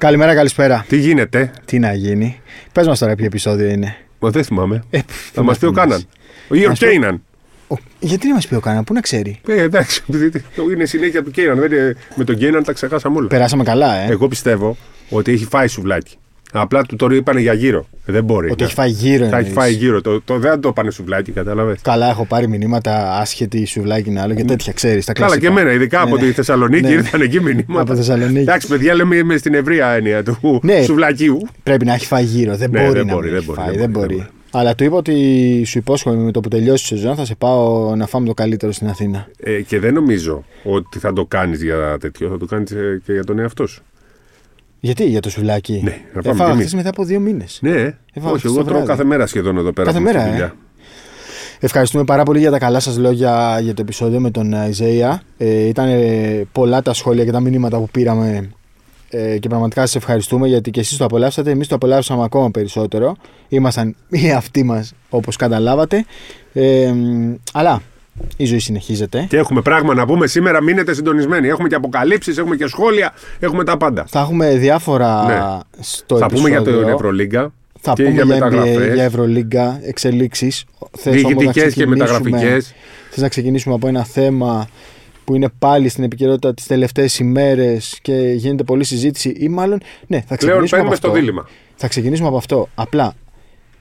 Καλημέρα, καλησπέρα. Τι γίνεται? Τι να γίνει. Πες μας τώρα ποιο επεισόδιο είναι. Μα δεν θυμάμαι. Θα μας πει ο Κάναν. Ή ο Κέιναν. Γιατί να μας πει ο Κάναν, πού να ξέρει. Εντάξει, είναι συνέχεια του Κέιναν. Με τον Κέιναν τα ξεχάσαμε όλα. Περάσαμε καλά, Εγώ πιστεύω ότι έχει φάει σουβλάκι. Απλά του τώρα είπανε για γύρο. Δεν μπορεί. Ότι έχει φάει γύρο. Θα έχει φάει γύρο. Δεν το είπανε σουβλάκι, κατάλαβε. Καλά, έχω πάρει μηνύματα άσχετη σουβλάκι να άλλο και τέτοια, ξέρει. Καλά, και εμένα, ειδικά από τη Θεσσαλονίκη ήρθαν εκεί μηνύματα. Από Θεσσαλονίκη. Εντάξει, παιδιά, λέμε στην ευρεία έννοια του σουβλακίου. Πρέπει να έχει φάει γύρο. Δεν μπορεί. Αλλά του είπα ότι σου υπόσχομαι με το που τελειώσει η σεζόν θα σε πάω να φάμε το καλύτερο στην Αθήνα. Και δεν νομίζω ότι θα το κάνει για τέτοιο, θα το κάνει και για τον εαυτό σου. Γιατί, για το σουβλάκι. Ναι, έφαγα χθες μετά από 2 μήνες. Ναι, όχι, εγώ τρώω κάθε μέρα σχεδόν εδώ πέρα. Κάθε μέρα, Ευχαριστούμε πάρα πολύ για τα καλά σας λόγια για το επεισόδιο με τον Ιζαία. Ήταν πολλά τα σχόλια και τα μηνύματα που πήραμε και πραγματικά σας ευχαριστούμε γιατί και εσείς το απολαύσατε. Εμείς το απολαύσαμε ακόμα περισσότερο. Ήμασταν οι αυτοί μας, όπως καταλάβατε. Αλλά η ζωή συνεχίζεται. Και έχουμε πράγμα να πούμε σήμερα. Μείνετε συντονισμένοι. Έχουμε και αποκαλύψεις, έχουμε και σχόλια, έχουμε τα πάντα. Θα έχουμε διάφορα στο επεισόδιο. Θα πούμε για την Ευρωλίγκα. Θα πούμε για μεταγραφές. Για Ευρωλίγκα, εξελίξεις. Διοικητικές και μεταγραφικές. Θες να ξεκινήσουμε από ένα θέμα που είναι πάλι στην επικαιρότητα τις τελευταίες ημέρες και γίνεται πολλή συζήτηση, ή μάλλον. Ναι, θα ξεκινήσουμε από αυτό. Θα ξεκινήσουμε από αυτό. Απλά,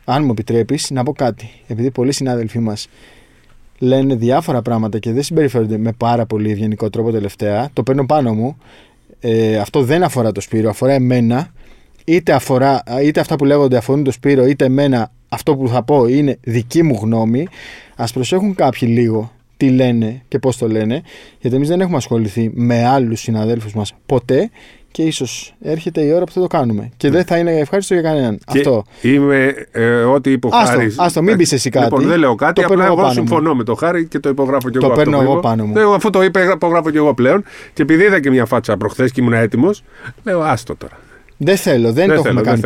αν μου επιτρέπεις, να πω κάτι. Επειδή πολλοί συνάδελφοί μας λένε διάφορα πράγματα και δεν συμπεριφέρονται με πάρα πολύ ευγενικό τρόπο τελευταία. Το παίρνω πάνω μου. Αυτό δεν αφορά το Σπύρο, αφορά εμένα. Είτε αυτά που λέγονται αφορούν το Σπύρο, είτε εμένα. Αυτό που θα πω είναι δική μου γνώμη. Ας προσέχουν κάποιοι λίγο τι λένε και πώς το λένε, γιατί εμείς δεν έχουμε ασχοληθεί με άλλους συναδέλφους μας ποτέ και ίσως έρχεται η ώρα που θα το κάνουμε. Και δεν θα είναι ευχάριστο για κανέναν. Και αυτό. Είμαι ό,τι είπε ο Χάρης. Άστο, μην πεις εσύ κάτι. Λοιπόν, δεν λέω κάτι, απλά εγώ συμφωνώ με το Χάρη και το υπογράφω κι εγώ. Το παίρνω εγώ πάνω μου. Λέω, αφού το είπε, υπογράφω κι εγώ πλέον. Και επειδή είδα και μια φάτσα προχθές και ήμουν έτοιμος, λέω άστο τώρα. Δεν θέλω, δεν το έχουμε κάνει.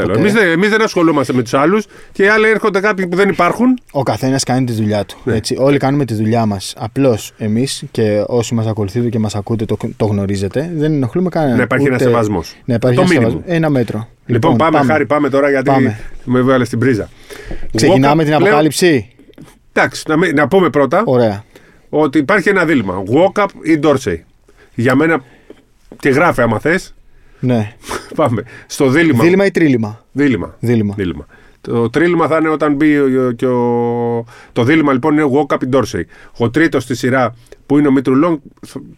Εμείς δεν ασχολούμαστε με τους άλλους και οι άλλοι έρχονται κάποιοι που δεν υπάρχουν. Ο καθένας κάνει τη δουλειά του. Ναι. Έτσι. Όλοι κάνουμε τη δουλειά μας. Απλώς εμείς και όσοι μας ακολουθείτε και μας ακούτε το γνωρίζετε, δεν ενοχλούμε κανέναν. Να υπάρχει ένας σεβασμός. Ναι, υπάρχει ένα σεβασμός. Ένα μέτρο. Λοιπόν, πάμε. Χάρη, πάμε τώρα γιατί με έβγαλε στην πρίζα. Ξεκινάμε την αποκάλυψη. Εντάξει, να πούμε πρώτα ότι υπάρχει ένα δίλημμα. Γουόκαπ ή Ντόρσεϊ. Για μένα και γράφει άμα θες. Ναι. Πάμε. Στο δίλημμα. Δίλημμα ή τρίλημμα. Δίλημμα. Το τρίλημμα θα είναι όταν μπει και το δίλημμα λοιπόν είναι Walk Up in Dorsey. Ο τρίτος στη σειρά που είναι ο Μητρουλόν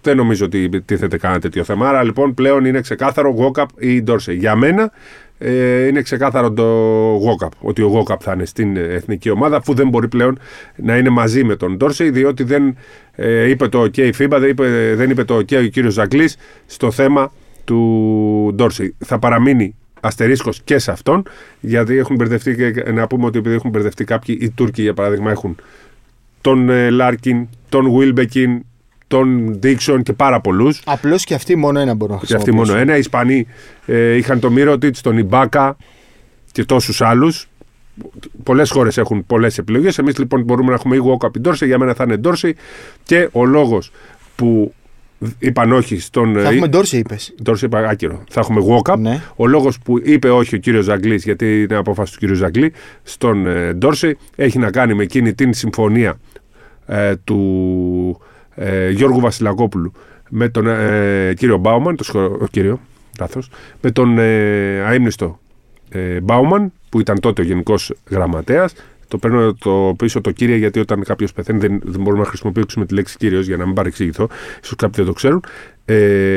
δεν νομίζω ότι τίθεται κανένα τέτοιο θέμα. Άρα λοιπόν πλέον είναι ξεκάθαρο Walk Up ή Dorsey. Για μένα είναι ξεκάθαρο το Walk Up. Ότι ο Walk Up θα είναι στην εθνική ομάδα αφού δεν μπορεί πλέον να είναι μαζί με τον Dorsey διότι δεν είπε το OK η FIBA, δεν είπε το OK ο κύριος Ζακλής στο θέμα του Ντόρσεϊ. Θα παραμείνει αστερίσκος και σε αυτόν, γιατί έχουν μπερδευτεί και να πούμε ότι επειδή έχουν μπερδευτεί κάποιοι, οι Τούρκοι για παράδειγμα έχουν τον Λάρκιν, τον Ουίλμπεκιν, τον Ντίξον και πάρα πολλούς. Απλώς και αυτοί μόνο ένα μπορούν να χρησιμοποιήσουν. Και αυτοί μόνο ένα. Οι Ισπανοί είχαν τον Μίροτιτς, τον Ιμπάκα και τόσους άλλους. Πολλές χώρες έχουν πολλές επιλογές. Εμείς λοιπόν μπορούμε να έχουμε ή Γουόκαπ ή Ντόρσεϊ. Για μένα θα είναι Ντόρσεϊ και ο λόγος που είπαν όχι στον. Θα έχουμε Ντόρσεϊ, είπες. Ντόρσεϊ είπα άκυρο. Θα έχουμε Γουόκαπ. Ναι. Ο λόγος που είπε όχι ο κύριος Ζαγκλής, γιατί είναι απόφαση του κύριου Ζαγκλή, στον Ντόρσεϊ, έχει να κάνει με εκείνη την συμφωνία του Γιώργου Βασιλακόπουλου με τον κύριο Μπάουμαν, με τον αείμνηστο Μπάουμαν, που ήταν τότε ο Γενικός Γραμματέας. Το παίρνω το πίσω το κύριε, γιατί όταν κάποιος πεθαίνει δεν μπορούμε να χρησιμοποιήσουμε τη λέξη κύριος για να μην παρεξηγηθώ. Ίσως κάποιοι δεν το ξέρουν.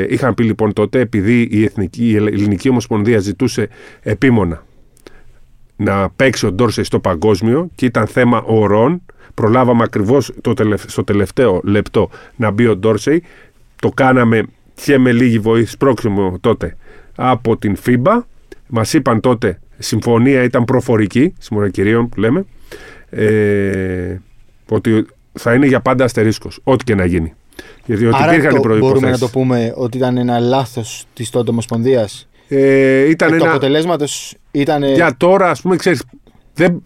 Είχαν πει λοιπόν τότε, επειδή η Ελληνική Ομοσπονδία ζητούσε επίμονα να παίξει ο Ντόρσεϊ στο παγκόσμιο και ήταν θέμα ορών, προλάβαμε ακριβώς στο τελευταίο λεπτό να μπει ο Ντόρσεϊ. Το κάναμε και με λίγη βοήθεια, πρόξιμο τότε από την FIBA. Μας είπαν τότε, συμφωνία ήταν προφορική, συμφωνία κυρίων που λέμε, ότι θα είναι για πάντα αστερίσκος, ό,τι και να γίνει. Γιατί υπήρχαν προϋποθέσεις. Μπορούμε να το πούμε ότι ήταν ένα λάθος της τότε Ομοσπονδίας. Το αποτελέσματος ήταν. Για τώρα, ας πούμε, ξέρεις,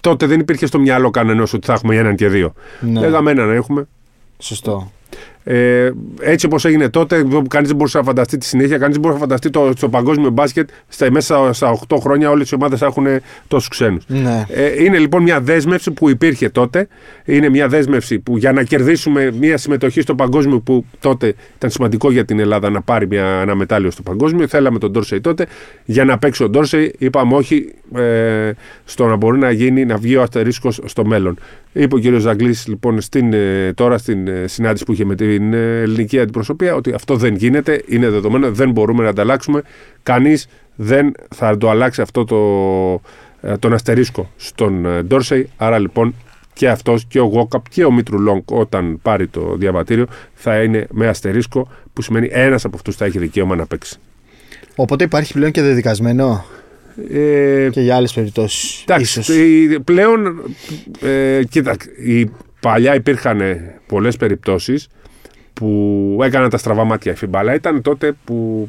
τότε δεν υπήρχε στο μυαλό κανένας ότι θα έχουμε έναν και δύο. Ναι. Λέγαμε έναν να έχουμε. Σωστό. Έτσι όπως έγινε τότε, κανείς δεν μπορούσε να φανταστεί τη συνέχεια, κανείς δεν μπορούσε να φανταστεί στο παγκόσμιο μπάσκετ μέσα στα 8 χρόνια όλες οι ομάδες έχουν τόσους ξένους. Ναι. Είναι λοιπόν μια δέσμευση που υπήρχε τότε. Είναι μια δέσμευση που για να κερδίσουμε μια συμμετοχή στο παγκόσμιο, που τότε ήταν σημαντικό για την Ελλάδα να πάρει ένα μετάλλιο στο παγκόσμιο. Θέλαμε τον Ντόρσεϊ τότε. Για να παίξει ο Ντόρσεϊ, είπαμε όχι στο να μπορεί να βγει ο αστερίσκος στο μέλλον. Είπε ο κ. Ζακλής λοιπόν τώρα στην συνάντηση που είχε με την ελληνική αντιπροσωπεία ότι αυτό δεν γίνεται, είναι δεδομένο, δεν μπορούμε να τα αλλάξουμε. Κανείς δεν θα το αλλάξει αυτό τον αστερίσκο στον Ντόρσεϊ. Άρα λοιπόν και αυτός και ο Γουόκαπ και ο Μητρουλόγκ όταν πάρει το διαβατήριο θα είναι με αστερίσκο, που σημαίνει ένας από αυτούς θα έχει δικαίωμα να παίξει. Οπότε υπάρχει πλέον και δεδικασμένο. Και για άλλες περιπτώσεις. Εντάξει, πλέον κοίταξε, παλιά υπήρχαν πολλές περιπτώσεις που έκαναν τα στραβά μάτια η FIBA, αλλά ήταν τότε που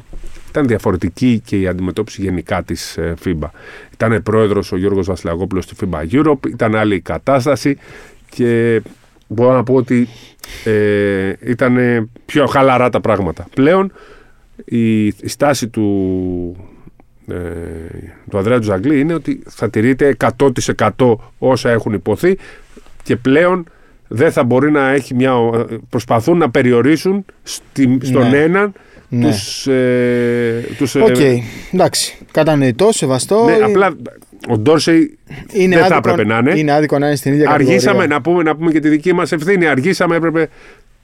ήταν διαφορετική και η αντιμετώπιση γενικά της FIBA. Ήταν πρόεδρος ο Γιώργος Βασιλακόπουλος στη FIBA Europe, ήταν άλλη η κατάσταση και μπορώ να πω ότι ήταν πιο χαλαρά τα πράγματα. Πλέον η στάση του Ανδρέα του Ζαγκλή είναι ότι θα τηρείται 100% όσα έχουν υποθεί και πλέον δεν θα μπορεί να έχει προσπαθούν να περιορίσουν στον έναν τους... Εντάξει, κατανοητό, σεβαστό. Ναι, απλά ο Ντόρσεϊ δεν θα έπρεπε να είναι. Είναι άδικο να είναι στην ίδια κατηγορία. Αργήσαμε, να πούμε και τη δική μας ευθύνη. Αργήσαμε, έπρεπε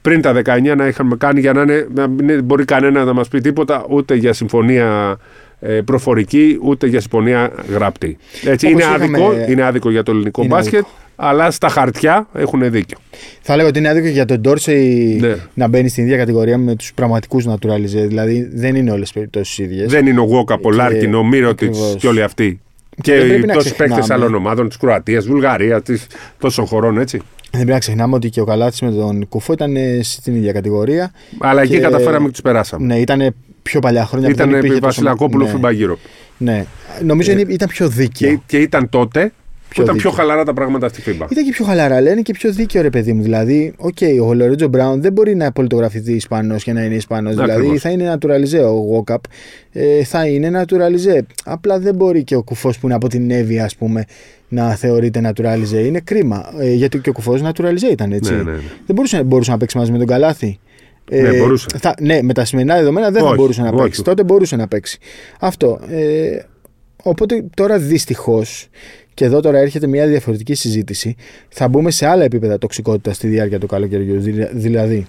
πριν τα 19 να είχαμε κάνει για να μπορεί κανένα να μας πει τίποτα, ούτε για συμφωνία προφορική, ούτε για συμφωνία γραπτή. Έτσι, είναι άδικο για το ελληνικό μπάσκετ, αλλά στα χαρτιά έχουν δίκιο. Θα λέγω ότι είναι άδικο για τον Ντόρσεϊ να μπαίνει στην ίδια κατηγορία με τους πραγματικούς naturalizers. Δηλαδή δεν είναι όλες οι περιπτώσεις ίδιες. Δεν είναι ο Γουόκαπ, ο Λάρκιν, ο Μύροτιτς και όλοι αυτοί. Και τόσοι παίκτες άλλων ομάδων, της Κροατίας, Βουλγαρίας, τόσων χωρών, έτσι. Δεν πρέπει να ξεχνάμε ότι και ο Καλάθης με τον Κουφό ήταν στην ίδια κατηγορία. Αλλά εκεί καταφέραμε και τους περάσαμε. Ναι, ήταν πιο παλιά χρόνια. Ήταν επί Βασιλακόπουλου FIBA Europe. Ναι. Νομίζω ήταν πιο δίκαιο. Και ήταν τότε. Ήταν πιο χαλαρά τα πράγματα στη FIBA. Ήταν και πιο χαλαρά, αλλά είναι και πιο δίκαιο, ρε παιδί μου. Δηλαδή, ο Λορέτζο Μπράουν δεν μπορεί να πολιτογραφηθεί Ισπανός και να είναι Ισπανός. Δηλαδή, θα είναι naturalizé. Ο Γουόκαπ θα είναι naturalizé. Απλά δεν μπορεί και ο Κουφός που είναι από την Εύβοια, ας πούμε, να θεωρείται naturalizé. Είναι κρίμα. Γιατί και ο Κουφός naturalizé ήταν, έτσι. Ναι. Δεν μπορούσε να παίξει μαζί με τον Καλάθη. Με τα σημερινά δεδομένα δεν θα μπορούσε να παίξει. Τότε μπορούσε να παίξει. Αυτό. Οπότε τώρα δυστυχώς. Και εδώ τώρα έρχεται μια διαφορετική συζήτηση. Θα μπούμε σε άλλα επίπεδα τοξικότητα στη διάρκεια του καλοκαιριού. Δηλαδή,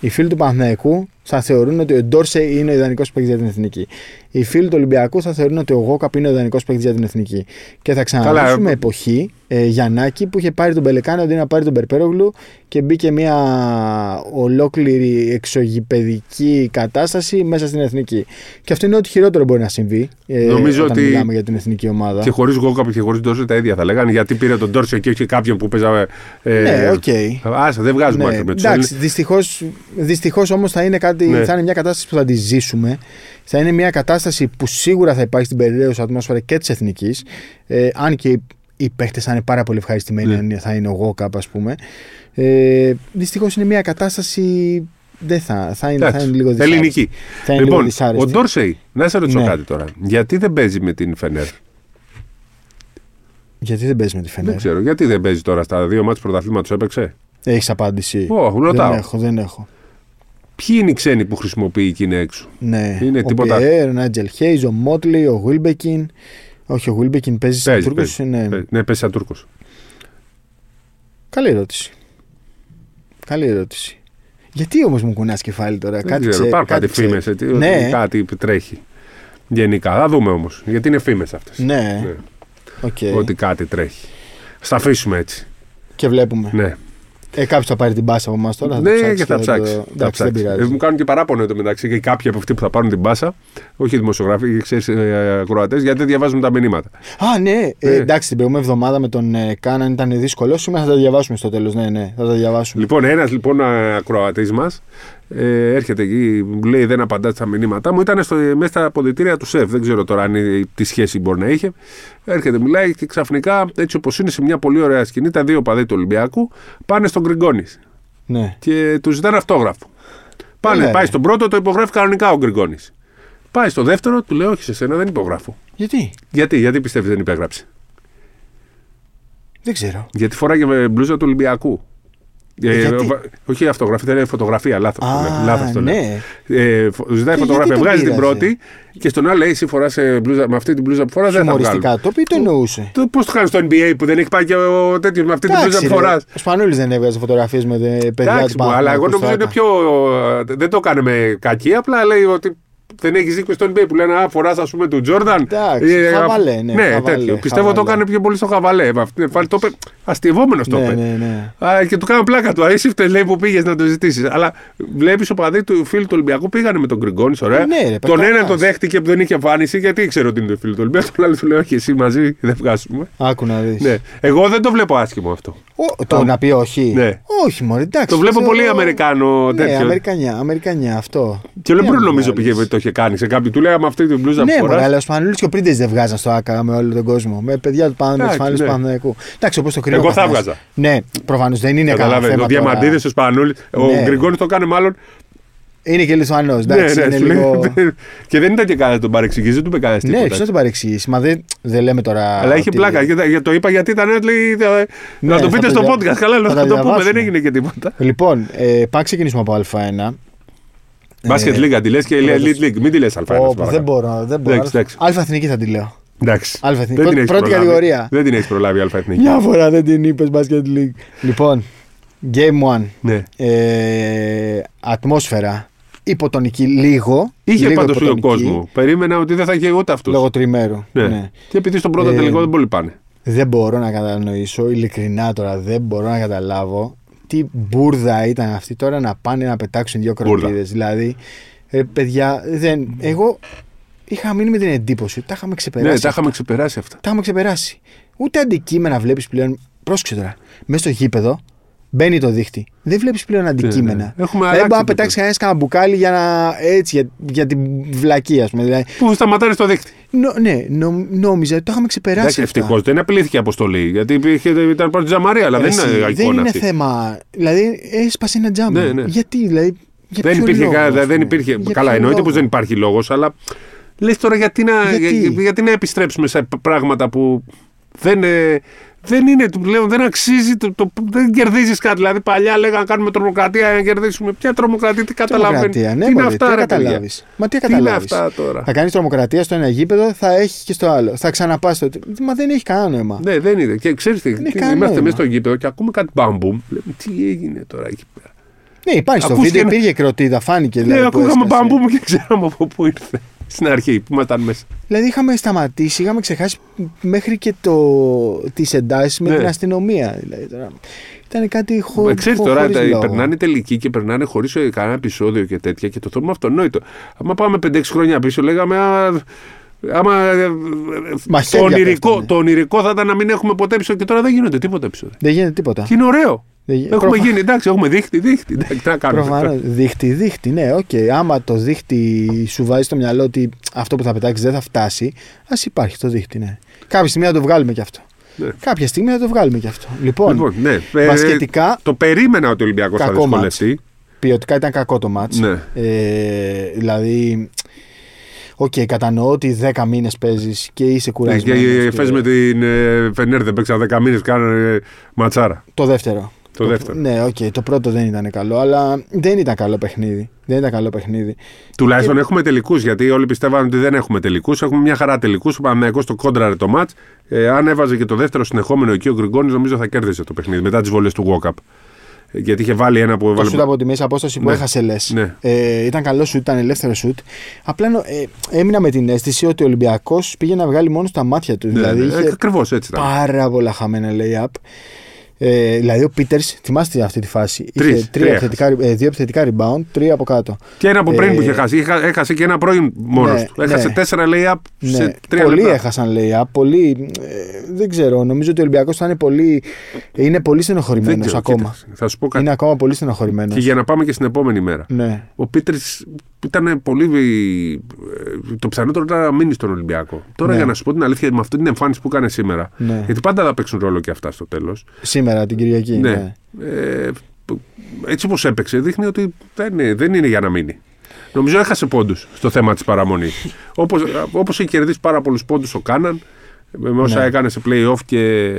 οι φίλοι του Παναθηναϊκού θα θεωρούν ότι ο Ντόρσεϊ είναι ο ιδανικός παίκτης για την εθνική. Οι φίλοι του Ολυμπιακού θα θεωρούν ότι ο Γουόκαπ είναι ο ιδανικός παίκτης για την εθνική. Και θα ξαναδούμε εποχή Γιαννάκη που είχε πάρει τον Πελεκάνη αντί να πάρει τον Περπέρογλου και μπήκε μια ολόκληρη εξωγηπαιδική κατάσταση μέσα στην εθνική. Και αυτό είναι ό,τι χειρότερο μπορεί να συμβεί. Νομίζω όταν μιλάμε για την εθνική ομάδα. Και χωρίς Γουόκαπ και χωρίς Ντόρσεϊ τα ίδια θα λέγανε, γιατί πήρε τον Ντόρσεϊ και όχι κάποιον που παίζαμε. Άσε, δεν βγάζουμε άκρη με τους Έλληνες. Δυστυχώς όμως θα είναι θα είναι μια κατάσταση που θα τη ζήσουμε. Θα είναι μια κατάσταση που σίγουρα θα υπάρχει στην περιραίωση ατμόσφαιρα και της εθνικής. Αν και οι παίχτες θα είναι πάρα πολύ ευχαριστημένοι, αν θα είναι ο Γουόκαπ, ας πούμε. Δυστυχώς είναι μια κατάσταση. Θα είναι λίγο δυσάρεστη. Ελληνική. Λοιπόν, ο Ντόρσεϊ, να σε ρωτήσω κάτι τώρα. Γιατί δεν παίζει με την Φενέρ? Δεν ξέρω, γιατί δεν παίζει τώρα στα δύο μάτς πρωταθλήματος έπαιξε. Έχεις απάντηση? Δεν έχω. Ποιοι είναι οι ξένοι που χρησιμοποιεί εκείνη έξω? Ναι, είναι ο Πιέρ, ο Νάιτζελ Χέιζ, ο Μότλι, ο Ουίλμπεκιν. Ο Ουίλμπεκιν παίζει σαν Τούρκος. Ναι, παίζει σαν Τούρκος. Καλή ερώτηση. Γιατί όμως μου κουνάς κεφάλι τώρα? Υπάρχουν κάτι φήμες, κάτι τρέχει γενικά. Θα δούμε όμως, γιατί είναι φήμες αυτές. Ναι. Okay. Ότι κάτι τρέχει. Στα αφήσουμε έτσι. Και βλέπουμε. Ναι. Κάποιος θα πάρει την μπάσα από εμάς τώρα. Θα ψάξει. Μου κάνουν και παράπονο εδώ μεταξύ και κάποιοι από αυτοί που θα πάρουν την μπάσα, όχι δημοσιογράφοι, ξέρεις, ακροατές, γιατί δεν διαβάζουν τα μηνύματα. Εντάξει, την προηγούμενη εβδομάδα με τον Κάναν ήταν δύσκολο. Σήμερα θα τα διαβάσουμε στο τέλος. Ναι, θα τα διαβάσουμε. Λοιπόν, ένας ακροατής μας έρχεται εκεί, λέει δεν απαντά στα μηνύματά μου. Ήταν μέσα στα αποδυτήρια του ΣΕΦ. Δεν ξέρω τώρα τι σχέση μπορεί να είχε. Έρχεται, μιλάει και ξαφνικά, έτσι όπως είναι, σε μια πολύ ωραία σκηνή, τα δύο παδί του Ολυμπιακού πάνε στον Γκριγκόνη. Ναι. Και του ζητάνε αυτόγραφο. Πάνε, πάει στον πρώτο, το υπογράφει κανονικά ο Γκριγκόνης. Πάει στο δεύτερο, του λέω: όχι σε σένα, δεν υπογράφω. Γιατί πιστεύει δεν υπέγραψε? Δεν ξέρω. Γιατί φοράγε μπλούζα του Ολυμπιακού. Όχι αυτογραφία, ήταν φωτογραφία, λάθος το λέω. Ζητάει φωτογραφία, βγάζει την πρώτη και στον άλλο λέει: εσύ φοράς με αυτή την μπλούζα που φοράς δεν θα βγάλω. Χιουμοριστικά το πει, το εννοούσε. Πώς το κάνει στο NBA που δεν έχει πάει και ο τέτοιος με αυτή την μπλούζα που φοράς? Ο Σπανούλης δεν έβγαζε φωτογραφίες με παιδιά του Παναθηναϊκού. Αλλά εγώ νομίζω είναι πιο. Δεν το κάνει με κακή, απλά λέει ότι. Δεν έχει δίκιο στο NBA που λένε α, φοράς ας πούμε του Τζόρνταν. Εντάξει, χαβαλέ, ναι. Ναι, χαβαλέ, τέτοιο. Πιστεύω το έκανε πιο πολύ στο χαβαλέ. Αστειευόμενος το είπε. Ναι. Και του κάνω πλάκα του. Αίσυφτε λέει που πήγες να το ζητήσεις. Αλλά βλέπεις ο παδί του φίλου του Ολυμπιακού πήγανε με τον Γκριγκόνη. Ωραία. Ναι, τον έναν το δέχτηκε που δεν είχε εμφάνιση γιατί ήξερε ότι είναι το φίλο του Ολυμπιακού. Τον άλλο του λέει όχι, εσύ μαζί δεν βγάζουμε. Άκου να δεις. Ναι. Εγώ δεν το βλέπω άσχημο αυτό. Το να πει όχι. Όχι, μωρέ, εντάξει. Το βλέπω πολύ Αμερικάνο τέτοιο. Αμερικανιά αυτό. Και δεν νομίζω πήγε το είχε κάνει σε κάποιον. Του λέγαμε αυτή την μπλούζα που φοράς. Ναι, μωρά, αλλά ο Σπανούλης και ο Πίτερς δεν βγάζαν στο ΆΚΑ με όλο τον κόσμο. Με παιδιά του πάνω, με του Παναθηναϊκού. Εντάξει, όπως το κρίνω. Εγώ θα βγάζα. Ναι, προφανώς δεν είναι καλά. Ο Διαμαντίδης, ο Σπανούλης, ο Γκριγκόνης το κάνει μάλλον. Είναι και Λιθουανός. Ναι, λίγο... Και δεν ήταν και κανένα τον παρεξηγήσει, δεν του είπε κανένα τίποτα. Ναι, δεν τον παρεξηγήσει. Μα δεν λέμε τώρα. Αλλά είχε ότι... πλάκα. Το είπα γιατί ήταν. Λέει, να το πείτε στο podcast. Καλά, να το πούμε. Δεν έγινε και τίποτα. Λοιπόν, πάμε ξεκινήσουμε από Α1. Μπάσκετ Λίγκα τη λες και Elite League. Μην τη λες Α1. Δεν μπορώ. Αλφα-Εθνική θα τη λέω. Εντάξει. Πρώτη κατηγορία. Δεν την έχεις προλάβει Α1. Μια φορά δεν την είπες Μπάσκετ League. Λοιπόν, Game 1. Ατμόσφαιρα. Υποτονική λίγο. Είχε πάντως λίγο κόσμο. Περίμενα ότι δεν θα είχε ούτε αυτούς. Λόγω τριμέρου. Ναι. Και επειδή στον πρώτο τελικό δεν πολύ πάνε. Δεν μπορώ να κατανοήσω, ειλικρινά τώρα δεν μπορώ να καταλάβω. Τι μπούρδα ήταν αυτή τώρα να πάνε να πετάξουν δύο κροτίδες. Δηλαδή, παιδιά, εγώ είχα μείνει με την εντύπωση ότι τα είχαμε ξεπεράσει. Ναι, τα είχαμε ξεπεράσει αυτά. Τα είχαμε ξεπεράσει. Ούτε αντικείμενα βλέπεις πλέον. Πρόσεξε τώρα. Μέσα στο γήπεδο μπαίνει το δίχτυ. Δεν βλέπεις πλέον αντικείμενα. Δεν μπορεί να πετάξει κανένας κανένα μπουκάλι για, να, έτσι, για την βλακεία, ας πούμε. Δηλαδή, που σταματάρει το δίχτυ. Νόμιζα ότι το είχαμε ξεπεράσει. Ευτυχώς δεν απειλήθηκε η αποστολή. Γιατί ήταν πάνω τζαμαρία, αλλά δεν είναι θέμα. Δηλαδή έσπασε ένα τζάμα. Ναι. Γιατί, δηλαδή. Για δεν υπήρχε λόγο, δεν υπήρχε. Καλά, εννοείται πως δεν υπάρχει λόγος, αλλά λες τώρα γιατί να επιστρέψουμε σε πράγματα που δεν. Δεν είναι, λέω, δεν αξίζει, δεν κερδίζεις κάτι. Δηλαδή, παλιά λέγανε κάνουμε τρομοκρατία να κερδίσουμε. Ποια τρομοκρατία, τι καταλαβαίνεις? Ναι, τι είναι αυτά, ρε παιδιά. Μα τι καταλάβεις τώρα? Θα κάνεις τρομοκρατία στο ένα γήπεδο, θα έχει και στο άλλο. Θα ξαναπάς στο. Μα δεν έχει κανένα νόημα. Ναι, δεν είναι. Και ξέρεις τι, είμαστε μέσα στο γήπεδο και ακούμε κάτι μπαμπούμ. Λέμε, τι έγινε τώρα εκεί πέρα? Ναι, υπάρχει στο βίντεο, υπήρχε κροτίδα, φάνηκε. Ναι, ακούγαμε μπαμπούμ και ξέραμε από πού ήρθε. Στην αρχή, που ήμασταν μέσα. Δηλαδή, είχαμε σταματήσει, είχαμε ξεχάσει μέχρι και τις εντάσεις με την αστυνομία. Δηλαδή, ήταν κάτι χωρίς. Ξέρεις τώρα, περνάνε τελικοί και περνάνε χωρίς κανένα επεισόδιο και τέτοια και το θεωρούμε αυτονόητο. Αν πάμε 5-6 χρόνια πίσω, λέγαμε. Το ονειρικό θα ήταν να μην έχουμε ποτέ επεισόδιο και τώρα δεν γίνονται τίποτα επεισόδιο. Δεν γίνεται τίποτα. Και είναι ωραίο. Γίνει, εντάξει, έχουμε δίχτυ. Προφανώς. Δίχτυ, ναι, οκ. Άμα το δίχτυ σου βάζει στο μυαλό ότι αυτό που θα πετάξει δεν θα φτάσει, ας υπάρχει το δίχτυ, ναι. Κάποια στιγμή θα το βγάλουμε κι αυτό. Ναι. Κάποια στιγμή θα το βγάλουμε κι αυτό. Λοιπόν, ναι. Μπασκετικά. Το περίμενα ότι ο Ολυμπιακός θα δυσκολευτεί. Ποιοτικά ήταν κακό το μάτς. Ναι. Δηλαδή. Οκ, κατανοώ ότι 10 μήνες παίζεις και είσαι κουρασμένος. Και φες με την Φενέρ, δεν παίξα 10 μήνες, κάνανε ματσάρα. Το δεύτερο. Ναι, οκ, το πρώτο δεν ήταν καλό, αλλά δεν ήταν καλό παιχνίδι. Τουλάχιστον έχουμε τελικούς, γιατί όλοι πιστεύαν ότι δεν έχουμε τελικούς. Έχουμε μια χαρά τελικούς. Ο Παναθηναϊκός το κόντραρε το μάτς. Αν έβαζε και το δεύτερο συνεχόμενο εκεί ο Γκριγκόνης, νομίζω θα κέρδισε το παιχνίδι μετά τις βολές του Γουόκαπ. Γιατί είχε βάλει ένα που έβαλε. Το σουτ από τη μέση απόσταση που έχασε, λες. Ναι. Ήταν καλό σουτ, ήταν ελεύθερο σουτ. Απλά έμεινα με την αίσθηση ότι ο Ολυμπιακός πήγε να βγάλει μόνο στα μάτια του. Δηλαδή, ακριβώς έτσι ήταν. Πάρα πολλά χαμένα lay-up. Δηλαδή ο Πίτερς, θυμάστε αυτή τη φάση. Δύο επιθετικά rebound, τρία από κάτω. Και ένα από πριν που είχε χάσει. Έχασε και ένα πρώην μόνος του. Έχασε 4 lay-up σε 3 πολλοί λεπτά. Έχασαν lay-up. Πολλοί, δεν ξέρω. Νομίζω ότι ο Ολυμπιακός θα είναι πολύ στενοχωρημένος ακόμα. Κοίτας, θα σου πω κάτι. Είναι ακόμα πολύ στενοχωρημένος. Και για να πάμε και στην επόμενη μέρα. Ναι. Ο Πίτερς ήταν πολύ. Το πιθανότερο ήταν να μείνει στον Ολυμπιακό. Τώρα για να σου πω την αλήθεια, με αυτή την εμφάνιση που έκανε σήμερα. Ναι. Γιατί πάντα θα παίξουν ρόλο και αυτά στο τέλος. Την Κυριακή. Ναι. έτσι όπως έπαιξε, δείχνει ότι δεν είναι για να μείνει. Νομίζω έχασε πόντους στο θέμα της παραμονής. Όπως έχει κερδίσει πάρα πολλούς πόντους ο Κάναν, με όσα έκανε σε play-off και...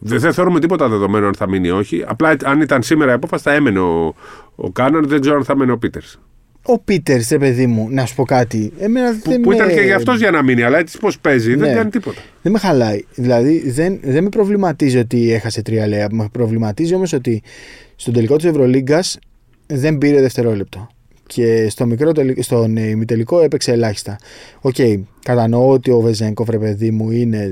δεν θεωρούμε τίποτα δεδομένο αν θα μείνει ή όχι. Απλά αν ήταν σήμερα η απόφαση θα έμενε ο Κάναν, δεν ξέρω αν θα έμενε ο Πίτερς. Ο Πίτερς, ρε παιδί μου, να σου πω κάτι. Που ήταν και για αυτός για να μείνει, αλλά έτσι πως παίζει, δεν κάνει τίποτα. Δεν με χαλάει. Δηλαδή δεν με προβληματίζει ότι έχασε 3 λεπτά. Με προβληματίζει όμως ότι στον τελικό της Ευρωλίγκας δεν πήρε δευτερόλεπτο. Και στον ημιτελικό έπαιξε ελάχιστα. Οκ, κατανοώ ότι ο Βεζένκο, ρε παιδί μου, είναι,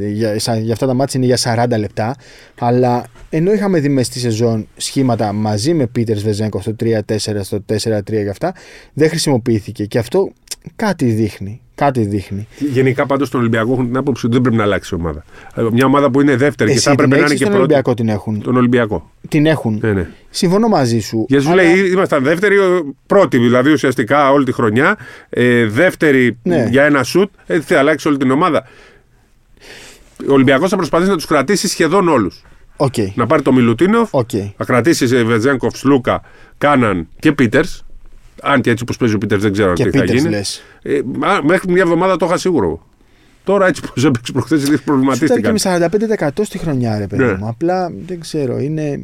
για αυτά τα μάτια είναι για 40 λεπτά. Αλλά ενώ είχαμε δει μες στη σεζόν σχήματα μαζί με Πίτερς Βεζένκο στο 3-4, στο 4-3 και αυτά, δεν χρησιμοποιήθηκε. Και αυτό κάτι δείχνει. Γενικά πάντως στον Ολυμπιακό έχουν την άποψη ότι δεν πρέπει να αλλάξει η ομάδα. Μια ομάδα που είναι δεύτερη και θα πρέπει να είναι και πρώτη. Τον Ολυμπιακό την έχουν. Ναι. Συμφωνώ μαζί σου. Γιατί σου λέει ήμασταν δεύτεροι, πρώτοι δηλαδή ουσιαστικά όλη τη χρονιά. Δεύτεροι για ένα σουτ. Έτσι θα αλλάξει όλη την ομάδα. Ο Ολυμπιακός θα προσπαθήσει να τους κρατήσει σχεδόν όλους. Okay. Να πάρει το Μιλουτίνοφ, να κρατήσει Βετζένκοφ, Σλούκα, Κάναν και Πίτερς. Αν και έτσι όπως παίζει ο Πίτερς δεν ξέρω και τι Πίτερς θα γίνει. Μέχρι μια εβδομάδα το είχα σίγουρο. Τώρα έτσι πως έπαιξε προχθές δεν προβληματίστηκαν. Ήταν και με 45% στη χρονιά, ρε παιδί μου. Απλά δεν ξέρω, είναι...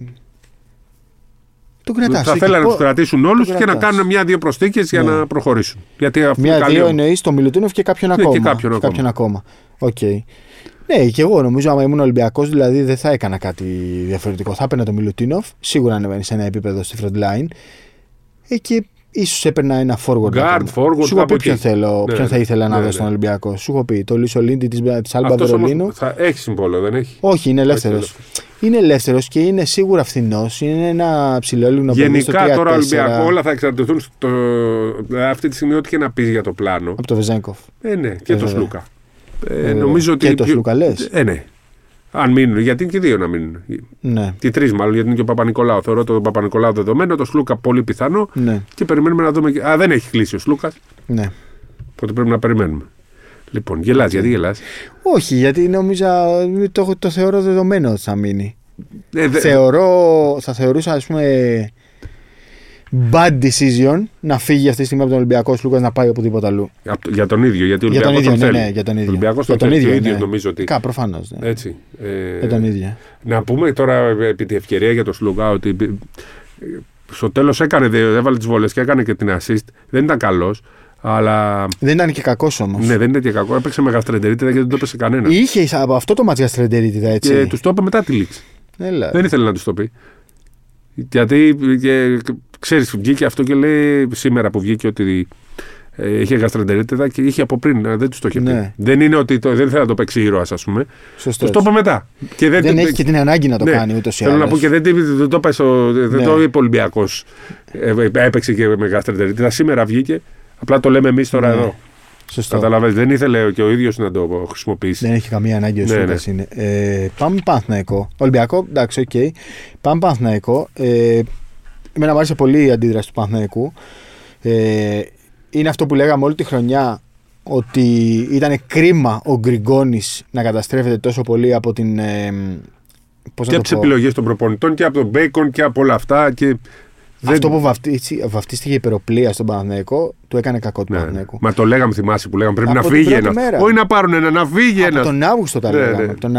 Το κρατάς. Θα θέλανε να τους κρατήσουν όλους και να κάνουν 1-2 προσθήκες για να προχωρήσουν. Γιατί αυτό είναι καλό. 1-2 εννοείς τον Μιλουτίνοφ και κάποιον ακόμα. Okay. Ναι, και εγώ νομίζω άμα ήμουν Ολυμπιακός δηλαδή δεν θα έκανα κάτι διαφορετικό. Θα έπαιρνα τον Μιλουτίνοφ, σίγουρα ανεβαίνει σε ένα επίπεδο στη frontline. Ίσως έπαιρνα ένα forward. Σου έχω πει ποιον θα ήθελα να δω στον Ολυμπιακό. Σου έχω πει το Λίσο Λίντι της Άλμπα Βερολίνου. Έχει συμβόλαιο, δεν έχει? Όχι, είναι ελεύθερος. Είναι ελεύθερος και είναι σίγουρα φθηνός. Είναι ένα ψηλόλιγνο που είναι στο 3-4. Γενικά τώρα ο Ολυμπιακός όλα θα εξαρτηθούν αυτή τη στιγμή ό,τι και να πεις για το πλάνο. Από το Βεζένκοφ. Ναι, και το Σλούκα. Και το Σλούκα λες. Ναι. Αν μείνουν, γιατί είναι και δύο να μείνουν. Ναι. Και 3 μάλλον, γιατί είναι και ο Παπα-Νικολάου. Θεωρώ τον Παπα-Νικολάου δεδομένο, τον Σλούκα πολύ πιθανό. Ναι. Και περιμένουμε να δούμε. Α, δεν έχει κλείσει ο Σλούκας. Ναι. Οπότε πρέπει να περιμένουμε. Λοιπόν, γελάς, γιατί γελάς? Όχι, γιατί νομίζω το θεωρώ δεδομένο ότι θα μείνει. Θα θεωρούσα, ας πούμε, bad decision να φύγει αυτή τη στιγμή από τον Ολυμπιακό Σλούκας να πάει οπουδήποτε αλλού. Για τον ίδιο, γιατί ο Ολυμπιακός τον θέλει. Ναι, για τον ίδιο. Ο Ολυμπιακός τον θέλει ο ίδιος, νομίζω ότι. Προφανώς. Ναι. Έτσι. Για τον ίδιο. Να πούμε τώρα επί τη ευκαιρία για τον Σλούκα ότι στο τέλος έβαλε τις βολές και έκανε και την assist. Δεν ήταν καλός. Αλλά... Δεν ήταν και κακός όμως. Ναι, δεν ήταν και κακός. Έπαιξε με γαστρεντερίτιδα γιατί δεν το έπαιξε κανένα. Είχε από αυτό το μάτς γαστρεντερίτιδα, έτσι. Και του το είπε μετά τη λήξη. Δεν ήθελε να του το πει. Γιατί ξέρεις, βγήκε αυτό και λέει σήμερα που βγήκε ότι είχε γαστρεντερίτιδα και είχε από πριν, δεν του το είχε πει. Ναι. Δεν είναι ότι δεν θέλει να το παίξει ήρωας, ας πούμε. Του το είπε μετά. Και δεν έχει και την ανάγκη να το κάνει ούτως ή άλλως. Θέλω να πω και δεν το είπε ο Ολυμπιακός. Έπαιξε και με γαστρεντερίτιδα. Σήμερα βγήκε. Απλά το λέμε εμείς τώρα εδώ. Σωστό. Καταλαβαίνεις, δεν ήθελε και ο ίδιος να το χρησιμοποιήσει. Δεν έχει καμία ανάγκη ο Σλούκας. Ναι. Πάμε Παναθηναϊκό. Ολυμπιακό, εντάξει, οκ. Okay. Πάμε Παναθηναϊκό. Εμένα μου άρεσε πολύ η αντίδραση του Παναθηναϊκού. Είναι αυτό που λέγαμε όλη τη χρονιά, ότι ήταν κρίμα ο Γκριγκόνης να καταστρέφεται τόσο πολύ από την. Και από τις επιλογές των προπονητών και από τον Μπέικον και από όλα αυτά. Και... Αυτό που βαφτίστηκε υπεροπλία στον Παναθηναϊκό, του έκανε κακό του Παναθηναϊκού. Μα το λέγαμε, θυμάσαι που λέγαμε, πρέπει να φύγει ένα. Όχι να πάρουν ένα, να φύγει ένα. Από τον Αύγουστο τα λέγαμε. Ναι. Τον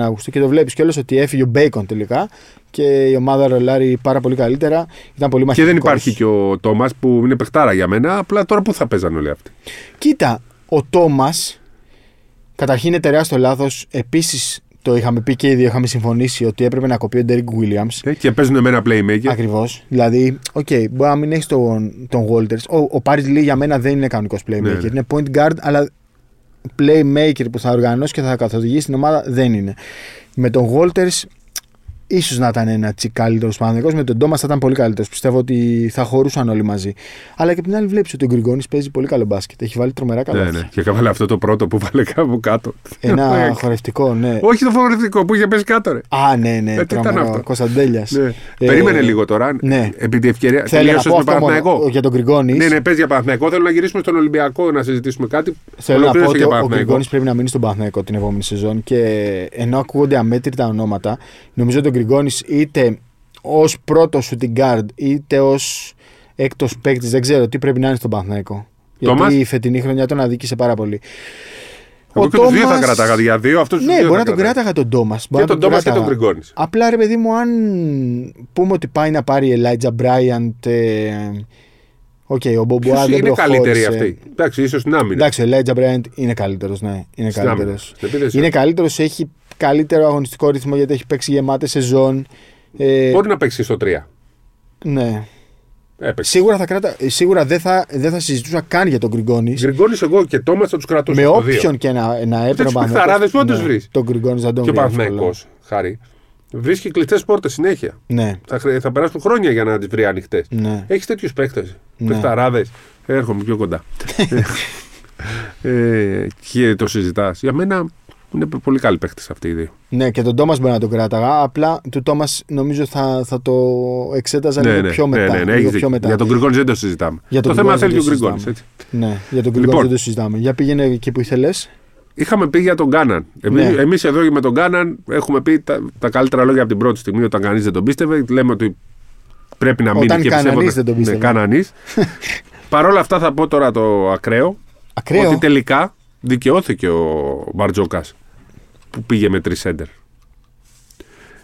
Αύγουστο. Και το βλέπεις κιόλας ότι έφυγε ο Μπέικον τελικά και η ομάδα ρολάρει πάρα πολύ καλύτερα. Ήταν πολύ μαχητικός. Και δεν υπάρχει και ο Τόμας που είναι παιχτάρα για μένα. Απλά τώρα πού θα παίζαν όλοι αυτοί. Κοίτα, ο Τόμας καταρχήν είναι τεράστιο λάθος. Επίσης το είχαμε πει και ήδη, είχαμε συμφωνήσει ότι έπρεπε να κοπεί ο Ντέρικ Γουίλιαμς. Και παίζουν με ένα playmaker. Ακριβώς. Δηλαδή, μπορεί να μην έχει τον Walters. Ο Πάρις Λί για μένα δεν είναι κανονικός playmaker. Ναι. Είναι point guard, αλλά playmaker που θα οργανώσει και θα καθοδηγήσει την ομάδα δεν είναι. Με τον Walters, ίσως να ήταν ένα καλύτερος Παναθηναϊκός. Με τον Ντόμας θα ήταν πολύ καλύτερος. Πιστεύω ότι θα χωρούσαν όλοι μαζί. Αλλά και από την άλλη, βλέπεις ότι ο Γκριγκόνης παίζει πολύ καλό μπάσκετ. Έχει βάλει τρομερά καλά. Ναι. Και έβαλε αυτό το πρώτο που βάλε κάπου κάτω. Ένα χορευτικό, ναι. Όχι το χορευτικό που είχε πέσει κάτω, ρε. Α, ναι. Τρομερό. Κωνσταντέλιας. Ναι. Περίμενε λίγο τώρα. Ναι. Επί τη ευκαιρία. Θέλω να πω αυτό για τον Γκριγκόνη. Ναι, παίζει για Παναθηναϊκό. Θέλω να γυρίσουμε στον Ολυμπιακό να συζητήσουμε κάτι. Θέλω να πω ότι ο Γκριγκόνης πρέπει να μείνει στον Παναθηναϊκό την επόμενη σεζόν και ενώ ακούγονται αμέτρητα ονόματα, νομίζω Γκριγκόνης είτε ως πρώτο shooting guard είτε ως έκτος παίκτης, δεν ξέρω τι πρέπει να είναι στον Παναθηναϊκό. Γιατί Τόμας, η φετινή χρονιά τον αδίκησε πάρα πολύ. Εγώ και Τόμας, τους δύο θα κράταγα για δύο. Ναι, δύο μπορεί να τον κράταγα τον Τόμας. Και τον Τόμας και τον Γκριγκόνη. Απλά ρε παιδί μου, αν πούμε ότι πάει να πάρει Elijah Bryant. Okay, ο Μπομπουά δεν προχώρησε. Είναι καλύτερη αυτή. Εντάξει, ίσως στην άμυνα. Εντάξει, ο Elijah Bryant είναι καλύτερος, ναι. Είναι καλύτερος. Είναι καλύτερος, έχει καλύτερο αγωνιστικό ρυθμό γιατί έχει παίξει γεμάτες σεζόν. Μπορεί να παίξει στο 3. Ναι. Σίγουρα, σίγουρα δεν θα συζητούσα καν για τον Γκριγκόνης. Γκριγκόνης, εγώ και Τόμας θα τους κρατούσα. Με όποιον και να έπαιρνε ο Παναθηναϊκός. Δεν τους βρεις. Τον Γκριγκόνης δεν τον βρεις. Και ο Παναθηναϊκός, χάρη, βρίσκει κλειστές πόρτες συνέχεια. Ναι. Θα περάσουν χρόνια για να τις βρει ανοιχτές. Ναι. Έχεις τέτοιους παίκτες. Ναι. Παιχταράδες. Έρχομαι πιο κοντά. Και το συζητάς. Για μένα είναι πολύ καλοί παίκτες αυτοί οι δύο. Ναι, και τον Τόμας μπορεί να τον κράταγα. Απλά του Τόμας νομίζω θα το εξέταζα λίγο πιο μετά. Για τον Γκριγκόνη δεν το συζητάμε. Το θέμα θέλει ο Γκριγκόνη. Ναι, για τον Γκριγκόνη δεν το συζητάμε. Για πήγαινε εκεί που ήθελες. Είχαμε πει για τον Κάναν. Εμείς εδώ με τον Κάναν έχουμε πει τα καλύτερα λόγια από την πρώτη στιγμή. Όταν κανείς δεν τον πίστευε, λέμε ότι πρέπει να μείνει και πιστεύω. Κανανείς. Παρ' όλα αυτά θα πω τώρα το ακραίο. Ότι τελικά δικαιώθηκε ο Μπαρτζόκας που πήγε με 3 σέντερ.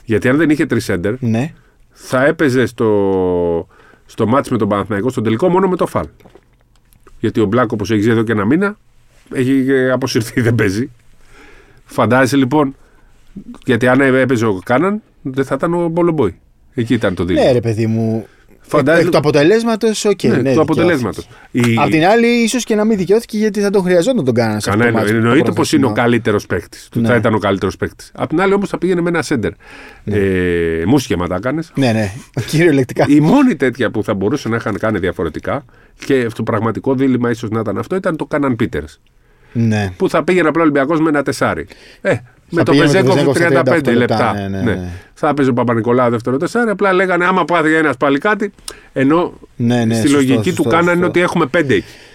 Γιατί αν δεν είχε 3 σέντερ, ναι, θα έπαιζε στο μάτς με τον Παναθηναϊκό, στον τελικό, μόνο με το φαλ. Γιατί ο Μπλάκ, όπως έχει εδώ και ένα μήνα, έχει αποσυρθεί, δεν παίζει. Φαντάζεσαι λοιπόν, γιατί αν έπαιζε ο Κάναν, δεν θα ήταν ο Μπολομπόι. Εκεί ήταν το δίλημα. Ναι, ρε παιδί μου. Φαντάζεσαι... Εκ του αποτελέσματος, οκ. Okay, ναι, του αποτελέσματος. Απ' την άλλη, ίσως και να μην δικαιώθηκε γιατί θα τον χρειαζόταν τον Κάναν. Κανένα. Εννοείται πως είναι ο καλύτερος παίκτης. Ναι. Θα ήταν ο καλύτερος παίκτης. Απ' την άλλη, όμως, θα πήγαινε με ένα σέντερ. Ναι. Μούσχεμα τα κάνες. Ναι, ναι. Κυριολεκτικά. Η μόνη τέτοια που θα μπορούσε να είχαν κάνει διαφορετικά και το πραγματικό δίλημα ίσως να ήταν αυτό ήταν το Κάναν Πίτερς. Ναι. Που θα πήγαινε απλά ο Ολυμπιακός με ένα 4. Με το Βεζένκο 35 λεπτά. Ναι. Θα έπαιζε ο Παπα-Νικολάου δεύτερο 4. Απλά λέγανε άμα πάθει ένας πάλι κάτι. Ενώ στη λογική του Κάναν είναι ότι έχουμε 5.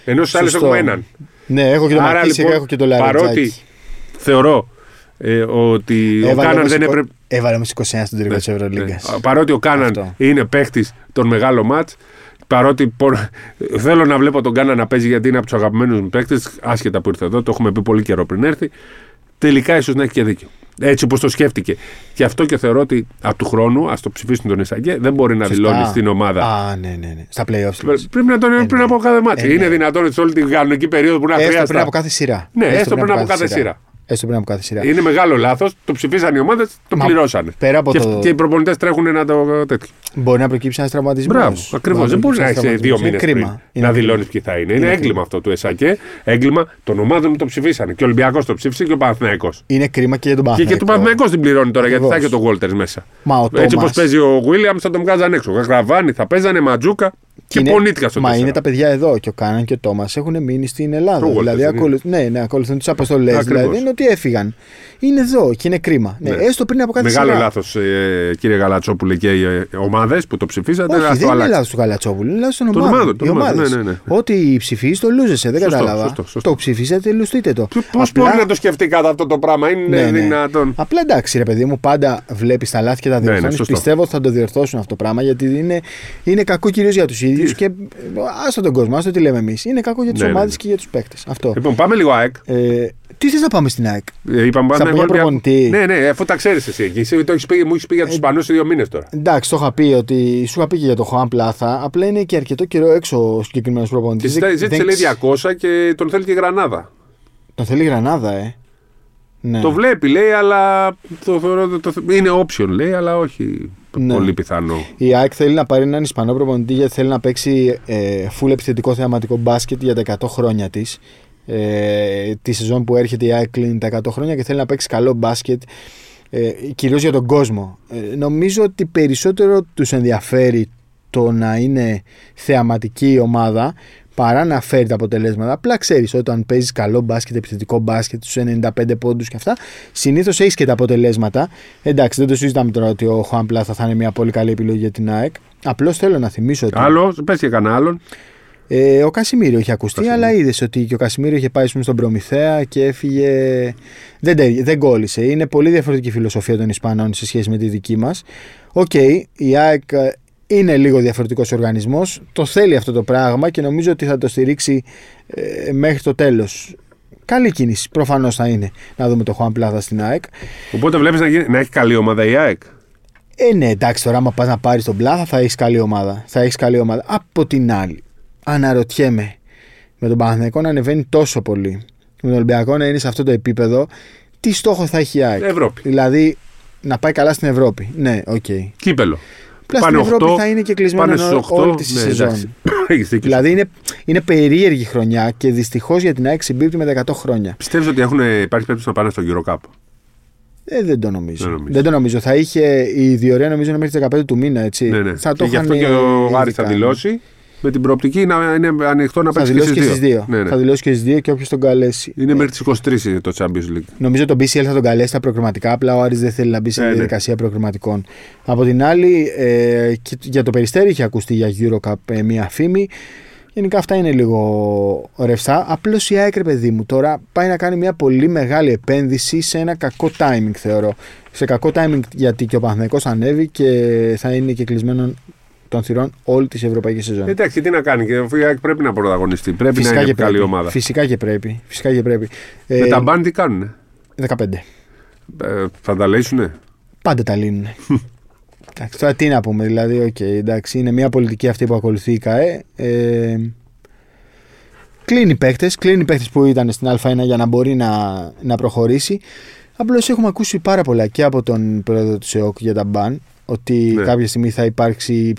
Ενώ στις άλλες έχουμε έναν. Ναι, έχω και το Μαρούσι, έχω και το Λάρκιν. Παρότι θεωρώ ότι ο Κάναν δεν έπρεπε. Έβαλε όμως 21 στον τελικό της Ευρωλίγκας. Παρότι ο Κάναν είναι παίχτης των μεγάλων μάτς. Παρότι θέλω να βλέπω τον Κάναν να παίζει γιατί είναι από τους αγαπημένους μου παίκτες, άσχετα που ήρθε εδώ, το έχουμε πει πολύ καιρό πριν έρθει. Τελικά ίσως να έχει και δίκιο. Έτσι όπως το σκέφτηκε. Και αυτό και θεωρώ ότι από του χρόνου, ας το ψηφίσουν τον Ισαγκέ, δεν μπορεί να δηλώνει στην ομάδα. Α, ναι. Στα playoffs. Πρέπει να τον είναι πριν από κάθε μάτι. Είναι δυνατόν έτσι όλη την κανονική περίοδο που να χρειάζεται. Έστω πριν από κάθε σειρά. Ναι, έστω πριν από κάθε σειρά. Είναι μεγάλο λάθος, το ψηφίσαν οι ομάδες, το πληρώσανε. Και οι προπονητές τρέχουν να το τέτοιο. Μπορεί να προκύψει ένας τραυματισμός. Μπράβο, ακριβώς. Δεν μπορεί να έχει 2 μήνες να δηλώνεις ποιοι θα είναι. Είναι έγκλημα αυτό του ΕΣΑΚΕ. Έγκλημα των ομάδων που το ψηφίσανε. Και ο Ολυμπιακός το ψήφισε και ο Παναθηναϊκός. Είναι κρίμα και για τον Παναθηναϊκό. Και τον Παναθηναϊκό την πληρώνει τώρα γιατί θα έχει τον Γόλτερς μέσα. Έτσι όπως παίζει ο Γουίλιαμς θα τον βγάζαν έξω. Γραβάνι, θα παίζανε Ματζούκα. Μα είναι τα παιδιά εδώ και ο Κάναν και ο Τόμας έχουν μείνει στην Ελλάδα. Δηλαδή ακολουθούν τις αποστολές. Δηλαδή είναι ότι έφυγαν. Είναι εδώ και είναι κρίμα. Ναι. Έστω πριν από κάτι μεγάλο λάθος, κύριε Γαλατσόπουλε, και οι ομάδες που το ψηφίσατε. Όχι, δεν είναι λάθος του Γαλατσόπουλου, είναι λάθος των ομάδων. Ό,τι ψηφίζει το λούζεσαι, δεν κατάλαβα. Το ψηφίσατε, λουστείτε το. Πώς μπορεί να το σκεφτεί κατά αυτό το πράγμα, είναι δυνατόν. Απλά εντάξει, ρε παιδί μου, πάντα βλέπεις τα λάθη και τα διορθώνεις. Πιστεύω ότι θα το διορθώσουν αυτό το πράγμα γιατί είναι κακό κυρίως για τους ίδιους και άστο τον κόσμο, άστο τι λέμε εμείς. Είναι κακό για τις ομάδες και για τους παίκτες. Λοιπόν, πάμε λίγο ΑΕΚ. Τι θες να πάμε στην ΑΕΚ? Σαν μια προπονητή. Ναι, αφού τα ξέρεις εσύ εκεί. Εσύ μου έχεις πει για τους Ισπανούς 2 μήνες τώρα. Εντάξει, το είχα πει ότι σου είχα πει και για το Χωάν Πλάθα. Απλά είναι και αρκετό καιρό έξω ο συγκεκριμένος προπονητής. Ζήτησε λέει 200 και τον θέλει και Γρανάδα. Τον θέλει Γρανάδα, Ναι. Το βλέπει, λέει, αλλά. Είναι option, λέει, αλλά όχι πολύ πιθανό. Η ΑΕΚ θέλει να πάρει έναν Ισπανό προπονητή γιατί θέλει να παίξει full επιθετικό θεαματικό μπάσκετ για τα 100 χρόνια της. Τη σεζόν που έρχεται η ΑΕΚ κλείνει τα 100 χρόνια και θέλει να παίξει καλό μπάσκετ κυρίως για τον κόσμο. Νομίζω ότι περισσότερο τους ενδιαφέρει το να είναι θεαματική η ομάδα παρά να φέρει τα αποτελέσματα. Απλά ξέρεις, όταν παίζεις καλό μπάσκετ, επιθετικό μπάσκετ, τους 95 πόντους και αυτά, συνήθως έχεις και τα αποτελέσματα. Εντάξει, δεν το συζητάμε τώρα ότι ο Χουάν Πλάθα θα είναι μια πολύ καλή επιλογή για την ΑΕΚ. Απλώς θέλω να θυμίσω ότι. Άλλο, πες και κανένα άλλον. Ο Κασιμίριο είχε ακουστεί, αλλά είδες ότι και ο Κασιμίριο είχε πάει στον Προμηθέα και έφυγε. Δεν κόλλησε. Είναι πολύ διαφορετική η φιλοσοφία των Ισπανών σε σχέση με τη δική μας. Οκ, η ΑΕΚ είναι λίγο διαφορετικός οργανισμός, το θέλει αυτό το πράγμα και νομίζω ότι θα το στηρίξει μέχρι το τέλος. Καλή κίνηση, προφανώς θα είναι, να δούμε το Χουάν Πλάθα στην ΑΕΚ. Οπότε βλέπεις να έχει καλή ομάδα η ΑΕΚ. Ναι, εντάξει, τώρα άμα πας να πάρεις τον Πλάθα θα έχεις καλή ομάδα. Θα έχεις καλή ομάδα. Από την άλλη, αναρωτιέμαι με τον Παναθηναϊκό να ανεβαίνει τόσο πολύ, με τον Ολυμπιακό να είναι σε αυτό το επίπεδο, τι στόχο θα έχει η ΑΕΚ. Ευρώπη. Δηλαδή να πάει καλά στην Ευρώπη. Ναι, οκ. Okay. Κύπελο. Πλάστα στην Ευρώπη 8, θα είναι και κλεισμένο όλη τη σεζόν. Δηλαδή είναι περίεργη χρονιά και δυστυχώς για την ΑΕΚ συμπίπτει με 100 χρόνια. Πιστεύεις ότι υπάρχει περίπτωση να πάνε στον Eurocup? Δεν το νομίζω. Δεν το νομίζω. Θα είχε η διορία νομίζω μέχρι τις 15 του μήνα. Έτσι. Ναι, ναι. Θα το γι' αυτό και ο Άρης θα δηλώσει με την προοπτική να είναι ανοιχτό να παίξει και στις δύο. Ναι, ναι. Θα δηλώσει και στις δύο και όποιος τον καλέσει. Είναι μέχρι τις 23 το Champions League. Νομίζω τον BCL θα τον καλέσει τα προκριματικά. Απλά ο Άρης δεν θέλει να μπει σε διαδικασία προκριματικών. Από την άλλη, για το Περιστέρι είχε ακουστεί για Eurocup μία φήμη. Γενικά αυτά είναι λίγο ρευστά. Απλώς η ΑΕΚ, παιδί μου, τώρα πάει να κάνει μια πολύ μεγάλη επένδυση σε ένα κακό timing, θεωρώ. Σε κακό timing γιατί και ο Παναθηναϊκός ανέβει και θα είναι και κλεισμένο των θυρών όλη τη ευρωπαϊκή σεζόν. Εντάξει, τι να κάνει, η ΑΕΚ πρέπει να πρωταγωνιστεί. Πρέπει φυσικά να είναι καλή ομάδα. Φυσικά και πρέπει. Με τα μπαν τι κάνουνε? 15. Θα τα λύσουνε? Πάντα τα λύνουν. Εντάξει, τώρα τι να πούμε, δηλαδή, okay, εντάξει, είναι μια πολιτική αυτή που ακολουθεί η ΚΑΕ. Κλείνει παίκτες που ήταν στην Α1 για να μπορεί να προχωρήσει. Απλώς έχουμε ακούσει πάρα πολλά και από τον πρόεδρο του ΣΕΟΚ για τα μπαν, ότι κάποια στιγμή θα υπάρξει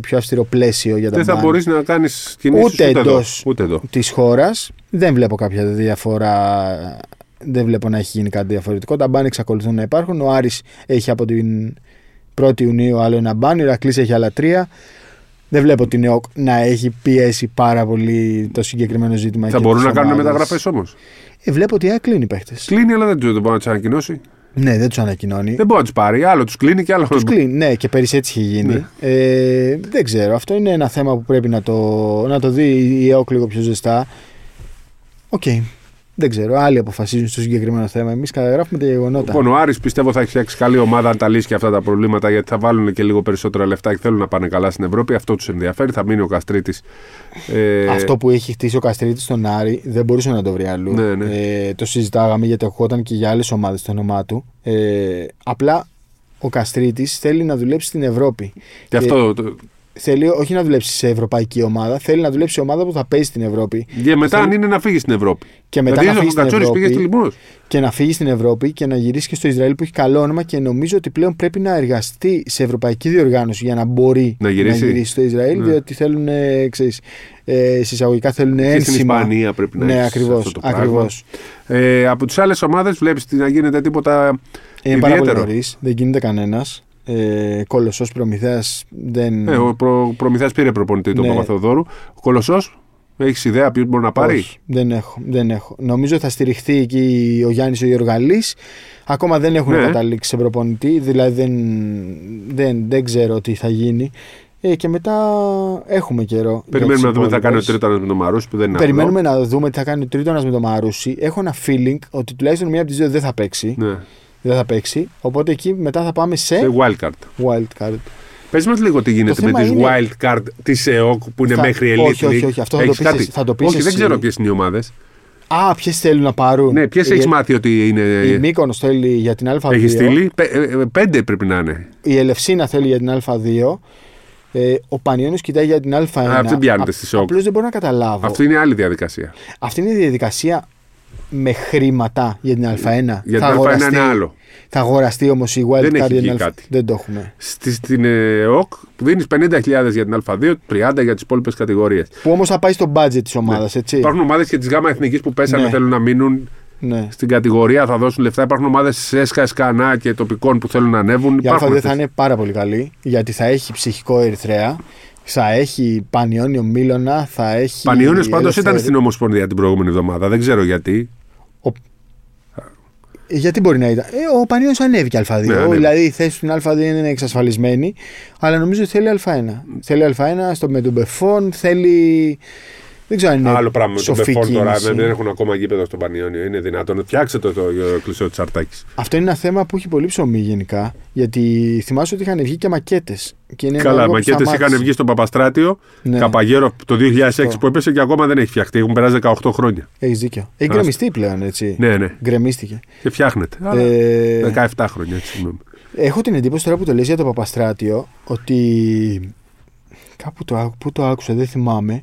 πιο αυστηρό πλαίσιο για τα μπαν. Δεν θα μπορείς να κάνεις κινήσεις ούτε εντός της χώρας. Δεν βλέπω κάποια διαφορά. Δεν βλέπω να έχει γίνει κάτι διαφορετικό. Τα μπαν εξακολουθούν να υπάρχουν. Ο Άρης έχει από την 1η Ιουνίου άλλο ένα μπαν, η Ρακλής έχει άλλα 3. Δεν βλέπω την ΕΟΚ να έχει πιέσει πάρα πολύ το συγκεκριμένο ζήτημα. Θα μπορούν να κάνουν μεταγραφές όμως. Βλέπω ότι κλείνει παίχτες. Κλείνει, αλλά δεν μπορεί να τους ανακοινώσει. Ναι, δεν τους ανακοινώνει. Δεν μπορεί να τους πάρει. Άλλο τους κλείνει και άλλο τους κλείνει. Ναι, και πέρυσι έτσι είχε γίνει. Ναι. Δεν ξέρω. Αυτό είναι ένα θέμα που πρέπει να το δει η ΕΟΚ λίγο πιο ζεστά. Οκ. Δεν ξέρω, άλλοι αποφασίζουν στο συγκεκριμένο θέμα. Εμείς καταγράφουμε τα γεγονότα. Λοιπόν, ο Άρης πιστεύω θα έχει φτιάξει καλή ομάδα αν τα λύσει και αυτά τα προβλήματα, γιατί θα βάλουν και λίγο περισσότερα λεφτά και θέλουν να πάνε καλά στην Ευρώπη. Αυτό τους ενδιαφέρει. Θα μείνει ο Καστρίτης. Αυτό που έχει χτίσει ο Καστρίτης στον Άρη δεν μπορούσε να το βρει αλλού. Ναι, ναι. Το συζητάγαμε γιατί ακούγονταν και για άλλες ομάδες το όνομά του. Απλά ο Καστρίτης θέλει να δουλέψει στην Ευρώπη. Και αυτό. Θέλει όχι να δουλέψει σε ευρωπαϊκή ομάδα, θέλει να δουλέψει σε ομάδα που θα παίζει στην Ευρώπη. Και μετά, αν είναι να φύγει στην Ευρώπη. Και μετά δηλαδή, να φύγει στην Ευρώπη. Και να φύγει στην Ευρώπη και να γυρίσει και στο Ισραήλ που έχει καλό όνομα και νομίζω ότι πλέον πρέπει να εργαστεί σε ευρωπαϊκή διοργάνωση για να μπορεί να γυρίσει στο Ισραήλ. Ναι. Διότι θέλουν, ξέρεις, συσσαγωγικά θέλουν ένσημα. Στην Ισπανία πρέπει να είναι. Ναι, ακριβώς. Από τις άλλες ομάδες βλέπεις να γίνεται τίποτα ιδιαίτερο. Δεν γίνεται κανένας. Κολοσσός, Προμηθέας δεν... ο Προμηθέας πήρε προπονητή τον Παπαθεοδόρου. Ο Κολοσσός, έχεις ιδέα ποιος μπορεί να πάρει? Όχι, δεν έχω. Νομίζω θα στηριχθεί εκεί ο Γιάννης ο Γεωργαλής. Ακόμα δεν έχουν καταλήξει σε προπονητή. Δηλαδή δεν ξέρω τι θα γίνει. Και μετά έχουμε καιρό. Περιμένουμε να δούμε τι θα κάνει ο Τρίτωνας με τον Μαρούσι, που δεν είναι. Περιμένουμε να δούμε τι θα κάνει ο Τρίτωνας με τον Μαρούσι. Έχω ένα feeling ότι τουλάχιστον μία από τις δύο δεν θα παίξει. Ναι. Δεν θα παίξει, οπότε εκεί μετά θα πάμε σε wildcard. Πες μας λίγο τι γίνεται με τις wildcard της ΕΟΚ που είναι μέχρι elite league. Όχι, αυτό θα το πεις όχι, εσύ. Δεν ξέρω ποιες είναι οι ομάδες. Ποιες θέλουν να πάρουν. Ναι, ποιες έχεις μάθει ότι είναι? Η Μύκονος θέλει για την Α2. Έχει στείλει, 5 πρέπει να είναι. Η Ελευσίνα θέλει για την Α2. Ο Πανιώνιος κοιτάει για την Α1. Αυτή την πιάνεται στις ΕΟΚ. Απλώς δεν μπορώ να καταλάβω. Αυτή είναι άλλη διαδικασία. Αυτή είναι η διαδικασία με χρήματα για την Α1. Για την Α1 είναι άλλο. Θα αγοραστεί όμως η wildcard. Δεν έχει κάτι. Δεν το έχουμε. Στην ΕΟΚ δίνεις 50.000 για την Α2, 30 για τις υπόλοιπες κατηγορίες. Που όμως θα πάει στο budget της ομάδας, έτσι. Υπάρχουν ομάδες και της ΓΑΜΑ Εθνικής που πέσανε, θέλουν να μείνουν στην κατηγορία, θα δώσουν λεφτά. Υπάρχουν ομάδες ΕΣΚΑ, ΕΣΚΑΝΑ και τοπικών που θέλουν να ανέβουν. Η Α2 θα είναι πάρα πολύ καλή, γιατί θα έχει ψυχικό Ερυθρέα. Θα έχει Πανιώνιο Μίλωνα, θα έχει. Πανιώνιος πάντως ήταν στην Ομοσπονδία την προηγούμενη εβδομάδα, δεν ξέρω γιατί. Γιατί μπορεί να ήταν. Ο Πανιώνιος ανέβηκε Α2. Δηλαδή η θέση του στην Α2 είναι εξασφαλισμένη, αλλά νομίζω ότι θέλει Α1. Θέλει Α1 με τον Μπεφόν, θέλει. Δεν ξέρω αν είναι άλλο πράγμα με τον Μπεφόρ τώρα. Δεν έχουν ακόμα γήπεδο στον Πανιώνιο. Είναι δυνατόν. Φτιάξτε το κλεισό της Αρτάκης. Αυτό είναι ένα θέμα που έχει πολύ ψωμί γενικά. Γιατί θυμάσαι ότι είχαν βγει και μακέτες. Καλά, μακέτες είχαν βγει στον Παπαστράτιο. Ναι. Καπαγέρο το 2006 που έπεσε και ακόμα δεν έχει φτιαχτεί. Έχουν περάσει 18 χρόνια. Έχει δίκιο. Έχει γκρεμιστεί πλέον έτσι. Ναι, ναι. Γκρεμίστηκε. Και φτιάχνεται. 17 χρόνια έτσι. Έχω την εντύπωση τώρα που το λες για το Παπαστράτιο ότι. Κάπου το άκουσα, δεν θυμάμαι.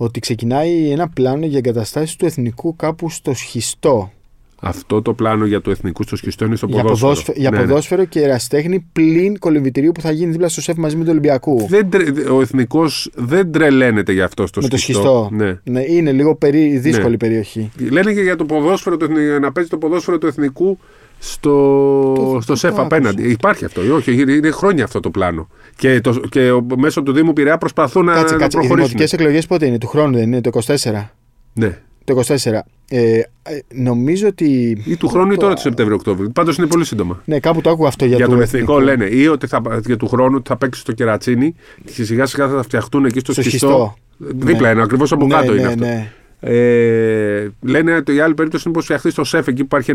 Ότι ξεκινάει ένα πλάνο για εγκαταστάσεις του εθνικού κάπου στο Σχιστό. Αυτό το πλάνο για το εθνικού στο Σχιστό είναι στο ποδόσφαιρο. Για ποδόσφαιρο και ερασιτέχνη πλην κολυμβητηρίου που θα γίνει δίπλα στο ΣΕΦ μαζί με τον Ολυμπιακό. Ο εθνικός δεν τρελαίνεται γι' αυτό στο με Σχιστό. Το Σχιστό. Ναι. Ναι, είναι λίγο δύσκολη περιοχή. Λένε και για το ποδόσφαιρο, να παίζει το ποδόσφαιρο του εθνικού στο ΣΕΦ απέναντι. Υπάρχει αυτό. Όχι, είναι χρόνια αυτό το πλάνο. Και μέσω του Δήμου Πειραιά προσπαθούν να προχωρήσουν. Οι δημοτικές εκλογές πότε είναι, του χρόνου δεν είναι, το 24? Ναι. Το 24. Νομίζω ότι. Ή του χρόνου ή τώρα το Σεπτέμβριο-Οκτώβριο. Πάντως είναι πολύ σύντομα. Ναι, κάπου το άκουγα αυτό για τον εθνικό. Λένε ή ότι για του χρόνου θα παίξει στο Κερατσίνι και σιγά-σιγά θα φτιαχτούν εκεί στο Σχιστό. Δίπλα είναι, ακριβώς από κάτω είναι αυτό. Λένε ότι η άλλη περίπτωση είναι πως φτιαχτεί στο ΣΕΦ εκεί που υπάρχει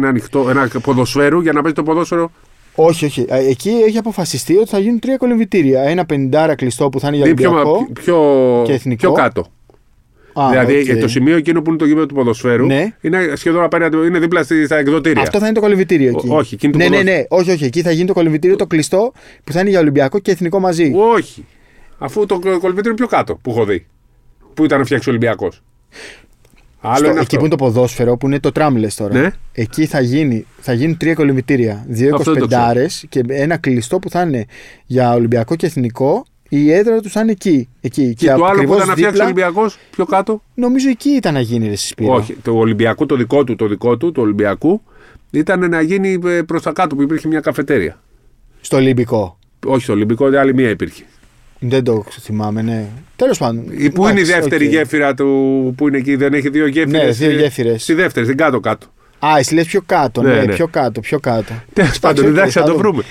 ένα ποδοσφαίρο για να παίζει το ποδόσφαιρο. Όχι. Εκεί έχει αποφασιστεί ότι θα γίνουν 3 κολυμβητήρια. Ένα 50 κλειστό που θα είναι για Ολυμπιακό και εθνικό. Πιο κάτω. Δηλαδή το σημείο εκείνο που είναι το γήπεδο του ποδοσφαίρου είναι σχεδόν απέναντι, είναι δίπλα στα εκδοτήρια. Αυτό θα είναι το κολυμβητήριο εκεί. Όχι, όχι. Εκεί θα γίνει το κολυμβητήριο το κλειστό που θα είναι για Ολυμπιακό και εθνικό μαζί. Όχι. Αφού το κολυμβητήριο πιο κάτω που έχω δει. Που ήταν φτιάξει ο Ολυμπιακός. Εκεί που είναι το ποδόσφαιρο, που είναι το τραμλες τώρα. Ναι. Εκεί θα γίνει 3 κολυμβητήρια. 2 25άρες και ένα κλειστό που θα είναι για Ολυμπιακό και Εθνικό. Η έδρα του θα είναι εκεί. Και το άλλο που ήταν να φτιάξει ο Ολυμπιακός πιο κάτω. Νομίζω εκεί ήταν να γίνει Σπύρο. Όχι, το Ολυμπιακό, το δικό του, του Ολυμπιακού, ήταν να γίνει προς τα κάτω που υπήρχε μια καφετέρια. Στο Ολυμπικό. Όχι, στο Ολυμπικό, άλλη μία υπήρχε. Δεν το θυμάμαι, ναι. Τέλος πάντων. Πού είναι η δεύτερη γέφυρα του που είναι εκεί, δεν έχει 2 γέφυρες? Ναι, 2 γέφυρες. Στη δεύτερη, στην κάτω-κάτω. Α, εσύ λες πιο κάτω, ναι. πιο κάτω. Τέλος πάντων, εντάξει, θα το βρούμε.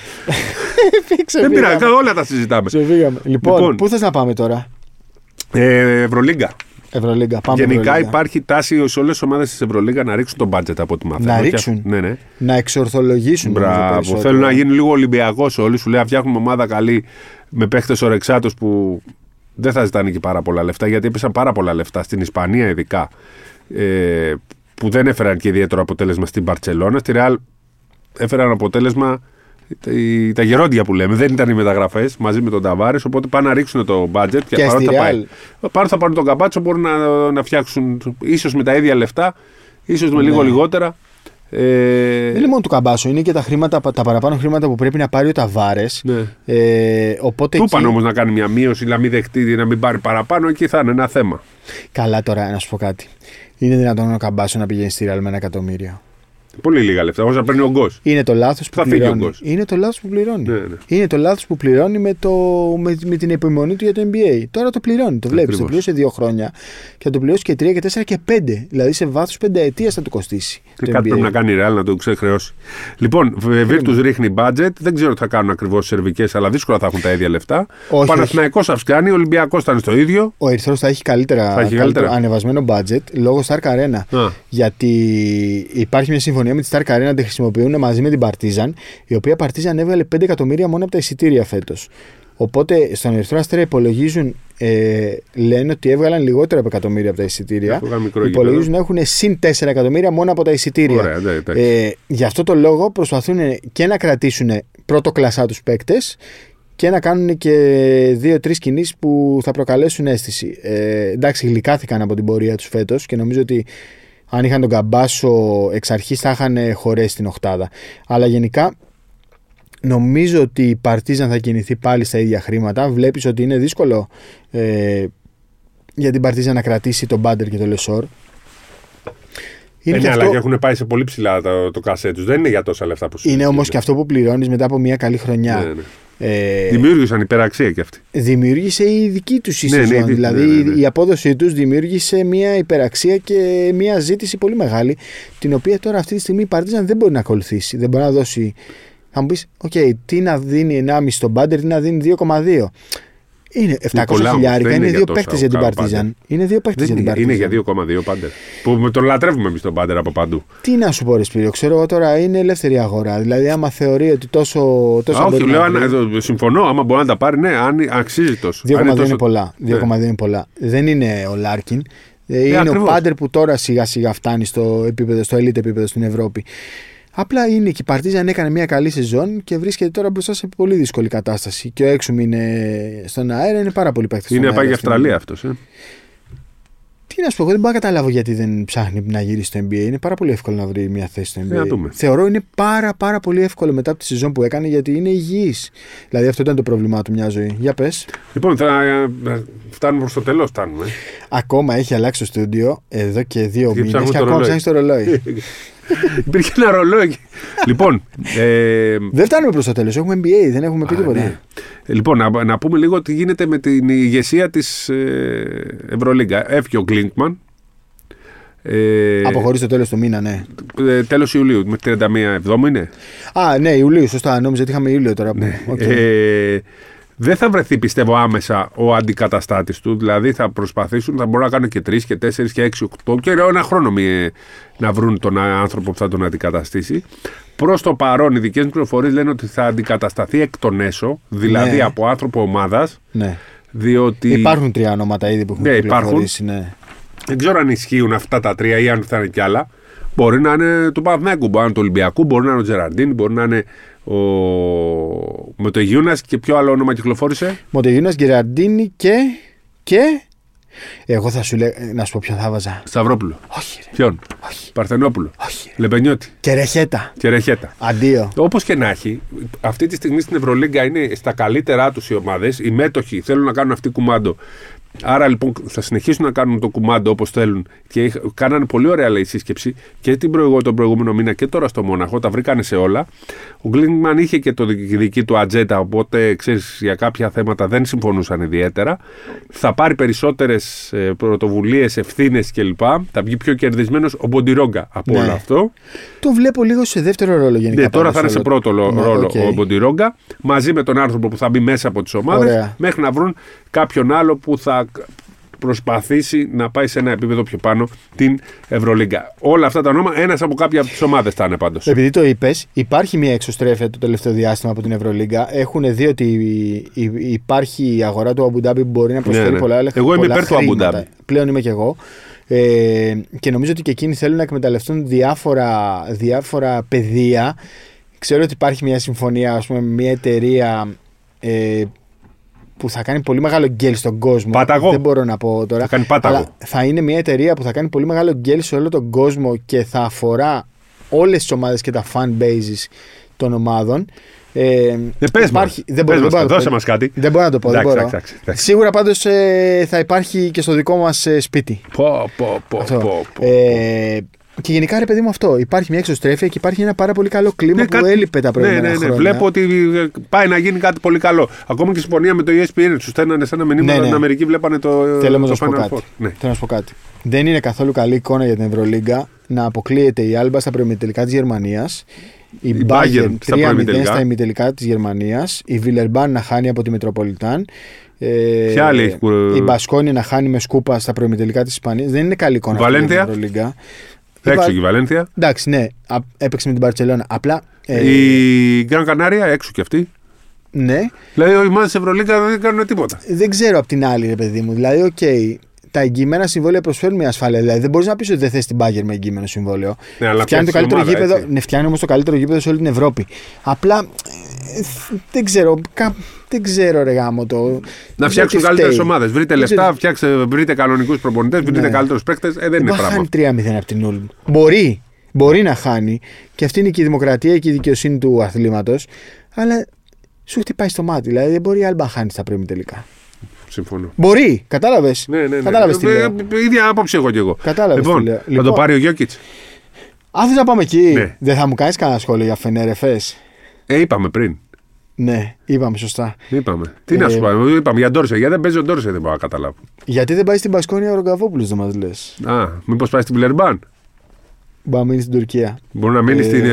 Δεν πειράζει, όλα τα συζητάμε. Λοιπόν, πού θες να πάμε τώρα? Ευρωλίγκα. Γενικά υπάρχει τάση σε όλες τις ομάδες της Ευρωλίγκα να ρίξουν τον μπάτζετ από ό,τι μαθαίνω. Να ρίξουν. Ναι. Να εξορθολογήσουν. Μπράβο. Θέλουν να γίνει λίγο Ολυμπιακός όλοι. Σου λέει να φτιάχνουμε ομάδα καλή με παίχτες ορεξάτους που δεν θα ζητάνε και πάρα πολλά λεφτά, γιατί έπεσαν πάρα πολλά λεφτά στην Ισπανία ειδικά. Που δεν έφεραν και ιδιαίτερο αποτέλεσμα στην Μπαρτσελώνα. Στη Ρεάλ έφεραν αποτέλεσμα τα γερόντια που λέμε, δεν ήταν οι μεταγραφές μαζί με τον Ταβάρες, οπότε πάνε να ρίξουν το μπάτζετ και θα πάρουν τον Καμπάτσο, μπορούν να φτιάξουν ίσως με τα ίδια λεφτά, ίσως με λίγο λιγότερα. Δεν είναι μόνο του Καμπάσου, είναι και τα παραπάνω χρήματα που πρέπει να πάρει ο Ταβάρες. Ναι. Του είπαν όμως να κάνει μια μείωση, να μην δεχτεί, να μην πάρει παραπάνω, εκεί θα είναι ένα θέμα. Καλά, τώρα να σου πω κάτι. Είναι δυνατόν ο Καμπάσου να πηγαίνει στη Ρεάλ με 1 εκατομμύριο? Πολύ λίγα λεφτά, όσο παίρνει ο Γκος. Είναι το λάθος που πληρώνει. Είναι το λάθος που πληρώνει. Ναι. Είναι το λάθος που πληρώνει με την επιμονή του για το NBA. Τώρα το πληρώνει, το βλέπεις. Το πληρώσε 2 χρόνια και θα το πληρώσει και 3 και 4 και 5. Δηλαδή σε βάθος 5 ετίας θα του κοστίσει. Και το κάτι NBA. Πρέπει να κάνει η Real να το ξεχρεώσει. Λοιπόν, Virtus ρίχνει budget. Δεν ξέρω τι θα κάνουν ακριβώς οι σερβικές, αλλά δύσκολα θα έχουν τα ίδια λεφτά. Ο Παναθηναϊκός αυξάνει, ο Ολυμπιακός θα είναι στο ίδιο. Ο Ερυθρός θα έχει καλύτερα ανεβασμένο budget λόγω Stark Arena. Γιατί υπάρχει μια συμφωνία με τη Stark Arena να τη χρησιμοποιούν μαζί με την Παρτίζαν, η οποία Παρτίζαν έβγαλε 5 εκατομμύρια μόνο από τα εισιτήρια φέτος. Οπότε στον Ερυθρό Αστέρα υπολογίζουν, λένε ότι έβγαλαν λιγότερα από εκατομμύρια από τα εισιτήρια. Υπολογίζουν να έχουν συν 4 εκατομμύρια μόνο από τα εισιτήρια. Ωραία, γι' αυτό το λόγο προσπαθούν και να κρατήσουν πρώτο κλασσά τους παίκτες και να κάνουν και 2-3 κινήσεις που θα προκαλέσουν αίσθηση. Εντάξει, γλυκάθηκαν από την πορεία τους φέτος και νομίζω ότι αν είχαν τον Καμπάσο εξ αρχής θα είχαν χωρέσει στην οκτάδα. Αλλά γενικά νομίζω ότι η Παρτίζαν θα κινηθεί πάλι στα ίδια χρήματα. Βλέπεις ότι είναι δύσκολο για την Παρτίζαν να κρατήσει τον Μπάντερ και τον Λεσόρ. Αλλά και έχουν πάει σε πολύ ψηλά το κασέ τους. Δεν είναι για τόσα λεφτά που σου είναι. Είναι όμως και αυτό που πληρώνεις μετά από μια καλή χρονιά. Ναι. Δημιούργησαν υπεραξία κι αυτοί. Δημιούργησε η δική τους σεζόν. Δηλαδή η απόδοσή τους δημιούργησε μια υπεραξία και μια ζήτηση πολύ μεγάλη, την οποία τώρα αυτή τη στιγμή η Παρτίζαν δεν μπορεί να ακολουθήσει. Δεν μπορεί να δώσει. Θα μου πεις, τι να δίνει 1,5 στον Πάντερ, τι να δίνει 2,2. Είναι 700.000, είναι δύο παίκτες για την Παρτίζαν. Είναι δύο παίκτες για την Παρτίζαν. Είναι για 2,2 πάντερ. Που τον λατρεύουμε εμείς τον πάντερ από παντού. Τι να σου πω, Σπύριο, ξέρω εγώ τώρα, είναι ελεύθερη αγορά. Δηλαδή, άμα θεωρεί ότι τόσο. Όχι, λέω, συμφωνώ, άμα μπορεί να τα πάρει, ναι, αν αξίζει τόσο. 2,2 είναι πολλά. 2,2 είναι πολλά. Δεν είναι ο Λάρκιν. Είναι ακριβώς. Ο πάντερ που τώρα σιγά σιγά φτάνει στο επίπεδο, στο elite επίπεδο στην Ευρώπη. Απλά είναι και η Παρτίζαν έκανε μια καλή σεζόν και βρίσκεται τώρα μπροστά σε πολύ δύσκολη κατάσταση. Και ο Έξουμ είναι στον αέρα, είναι πάρα πολύ παίκτης. Είναι να πάει για Αυστραλία αυτός. Τι να σου πω, εγώ δεν μπορώ να καταλάβω γιατί δεν ψάχνει να γυρίσει στο NBA. Είναι πάρα πολύ εύκολο να βρει μια θέση στο NBA. Θεωρώ είναι πάρα πολύ εύκολο μετά από τη σεζόν που έκανε, γιατί είναι υγιής. Δηλαδή αυτό ήταν το πρόβλημά του μια ζωή. Για πες. Λοιπόν, φτάνουμε προς το τέλος. Ακόμα έχει αλλάξει το στούντιο εδώ και 2 μήνες και ακόμα ψάχνει το ρολόι. Υπήρχε ένα ρολόι. Λοιπόν. Δεν φτάνουμε προς το τέλος. Έχουμε NBA, δεν έχουμε πει τίποτα. Ναι. Λοιπόν, να πούμε λίγο τι γίνεται με την ηγεσία της Ευρωλίγκα. Έφυγε ο Γκλίνκμαν. Αποχωρεί στο τέλος του μήνα, ναι. Τέλος Ιουλίου, με 31 εβδόμου είναι. Α, ναι, Ιουλίου, σωστά. Νόμιζα ότι είχαμε Ιούλιο τώρα. Ναι. Okay. Δεν θα βρεθεί, πιστεύω, άμεσα ο αντικαταστάτης του. Δηλαδή θα προσπαθήσουν, θα μπορούν να κάνουν και 3 και 4 και 6, 8 και ένα χρόνο να βρουν τον άνθρωπο που θα τον αντικαταστήσει. Προς το παρόν, οι δικές μου πληροφορίες λένε ότι θα αντικατασταθεί εκ των έσω, δηλαδή ναι. από άνθρωπο ομάδας. Ναι. Διότι... Υπάρχουν 3 ονόματα ήδη που έχουν πληροφορήσει. Ναι. Δεν ξέρω αν ισχύουν αυτά τα 3 ή αν θα είναι κι άλλα. Μπορεί να είναι του Παναθηναϊκού, μπορεί να είναι του Ολυμπιακού, μπορεί να είναι ο Τζεραντίν, μπορεί να είναι. Ο Μοτεγιούνας και ποιο άλλο όνομα κυκλοφόρησε. Μοτεγιούνας, Γκεραντίνη και. Εγώ θα σου λέω να σου πω ποιον θα βάζα. Σταυρόπουλο. Όχι. Ρε. Ποιον. Όχι. Παρθενόπουλο. Όχι. Λεπενιώτη. Κερεχέτα. Αντίο. Όπως και να έχει, αυτή τη στιγμή στην Ευρωλίγκα είναι στα καλύτερά τους οι ομάδες. Οι μέτοχοι θέλουν να κάνουν αυτή κουμάντο. Άρα λοιπόν θα συνεχίσουν να κάνουν το κουμάντο όπως θέλουν και κάνανε πολύ ωραία λέει σύσκεψη και τον προηγούμενο μήνα και τώρα στο Μόναχο, τα βρήκανε σε όλα. Ο Γκλίνγκμαν είχε και το δική του ατζέντα, οπότε ξέρεις για κάποια θέματα δεν συμφωνούσαν ιδιαίτερα. Θα πάρει περισσότερες πρωτοβουλίες, ευθύνες κλπ. Θα βγει πιο κερδισμένος ο Μποντιρόγκα από ναι. όλο αυτό. Το βλέπω λίγο σε δεύτερο ρόλο γενικά. Ναι, τώρα θα είναι σε πρώτο ρόλο okay. ο Μποντιρόγκα μαζί με τον άνθρωπο που θα μπει μέσα από τις ομάδες ωραία. Μέχρι να βρουν κάποιον άλλο που θα προσπαθήσει να πάει σε ένα επίπεδο πιο πάνω την Ευρωλίγκα. Όλα αυτά τα ονόματα, ένας από κάποια από τις ομάδες θα είναι πάντως. Επειδή το είπες, υπάρχει μια εξωστρέφεια το τελευταίο διάστημα από την Ευρωλίγκα. Έχουν δει ότι υπάρχει η αγορά του Αμπουντάμπι που μπορεί να προσφέρει ναι. πολλά λεφτά. Εγώ είμαι υπέρ του Αμπουντάμπι. Πλέον είμαι κι εγώ. Και νομίζω ότι και εκείνοι θέλουν να εκμεταλλευτούν διάφορα πεδία. Ξέρω ότι υπάρχει μια συμφωνία, ας πούμε, μια εταιρεία. Που θα κάνει πολύ μεγάλο γκέλ στον κόσμο. Παταγό. Δεν μπορώ να πω τώρα. Θα κάνει πάταγο. Αλλά θα είναι μια εταιρεία που θα κάνει πολύ μεγάλο γκέλ σε όλο τον κόσμο και θα αφορά όλες τις ομάδες και τα fan bases των ομάδων. Δώσε μας κάτι. Δεν μπορώ να το πω. Εντάξει. Σίγουρα πάντως θα υπάρχει και στο δικό μας σπίτι. Και γενικά ρε παιδί μου αυτό, υπάρχει μια εξωστρέφεια και υπάρχει ένα πάρα πολύ καλό κλίμα ναι, που έλειπε τα προηγούμενα χρόνια. Βλέπω ότι πάει να γίνει κάτι πολύ καλό. Ακόμα και η συμφωνία με το ESPN, τους στέλνανε σαν ένα μηνύμα στην Αμερική, βλέπανε το. Θέλω να σου πω κάτι. Δεν είναι καθόλου καλή εικόνα για την Ευρωλίγκα να αποκλείεται η Άλμπα στα προημιτελικά της Γερμανίας, η Bayern 3-0 στα ημιτελικά της Γερμανίας, η Βιλερμπάν να χάνει από τη Μετροπολιτάν. Η Μπασκόνη να χάνει με σκούπα στα προημιτελικά της Ισπανίας. Δεν είναι καλή εικόνα για την Ευρωλίγκα. Έξω και η Βαλένθια. Εντάξει, ναι, έπαιξε με την Μπαρτσελώνα. Απλά. Η Γκραν Κανάρια, έξω και αυτή. Ναι. Δηλαδή, οι ομάδες της Ευρωλίγκα δεν κάνουν τίποτα. Δεν ξέρω απ' την άλλη, ρε παιδί μου. Δηλαδή, οκ, τα εγγυημένα συμβόλαια προσφέρουν μια ασφάλεια. Δηλαδή, δεν μπορεί να πει ότι δεν θες την Μπάγκερ με εγγυημένο συμβόλαιο. Φτιάχνει όμως το καλύτερο γήπεδο σε όλη την Ευρώπη. Απλά. Δεν ξέρω. Δεν ξέρω, ρε γάμο το. Να φτιάξουν καλύτερες ομάδες. Βρείτε λεφτά, βρείτε κανονικούς προπονητές, βρείτε καλύτερους παίκτες. Δεν είναι πράγμα. Δεν χάνει 3-0 από την Ούλμ. Μπορεί να χάνει. Και αυτή είναι και η δημοκρατία και η δικαιοσύνη του αθλήματος. Αλλά σου χτυπάει στο μάτι. Δηλαδή δεν μπορεί η Άλμπα να χάνει στα πρώιμη τελικά. Συμφωνώ. Μπορεί, κατάλαβες. Κατάλαβες τι λέω. Ίδια άποψη εγώ κι εγώ. Λοιπόν, θα το πάρει ο Γιόκιτς. Άθε να πάμε εκεί. Δεν θα μου κάνει κανένα σχόλιο για Φενέρ Φες. Είπαμε πριν. Ναι, είπαμε σωστά. Τι να σου πω, είπαμε για Ντόρσεϊ. Γιατί δεν παίζει ο Ντόρσεϊ, δεν μπορώ να καταλάβω. Γιατί δεν πάει στην Μπασκόνια ο Ρογκαβόπουλος, δεν μας λες. Α, μήπως πάει στην Βιλερμπάν. μπορεί να μείνει στην Τουρκία. Μπορεί να μείνει στην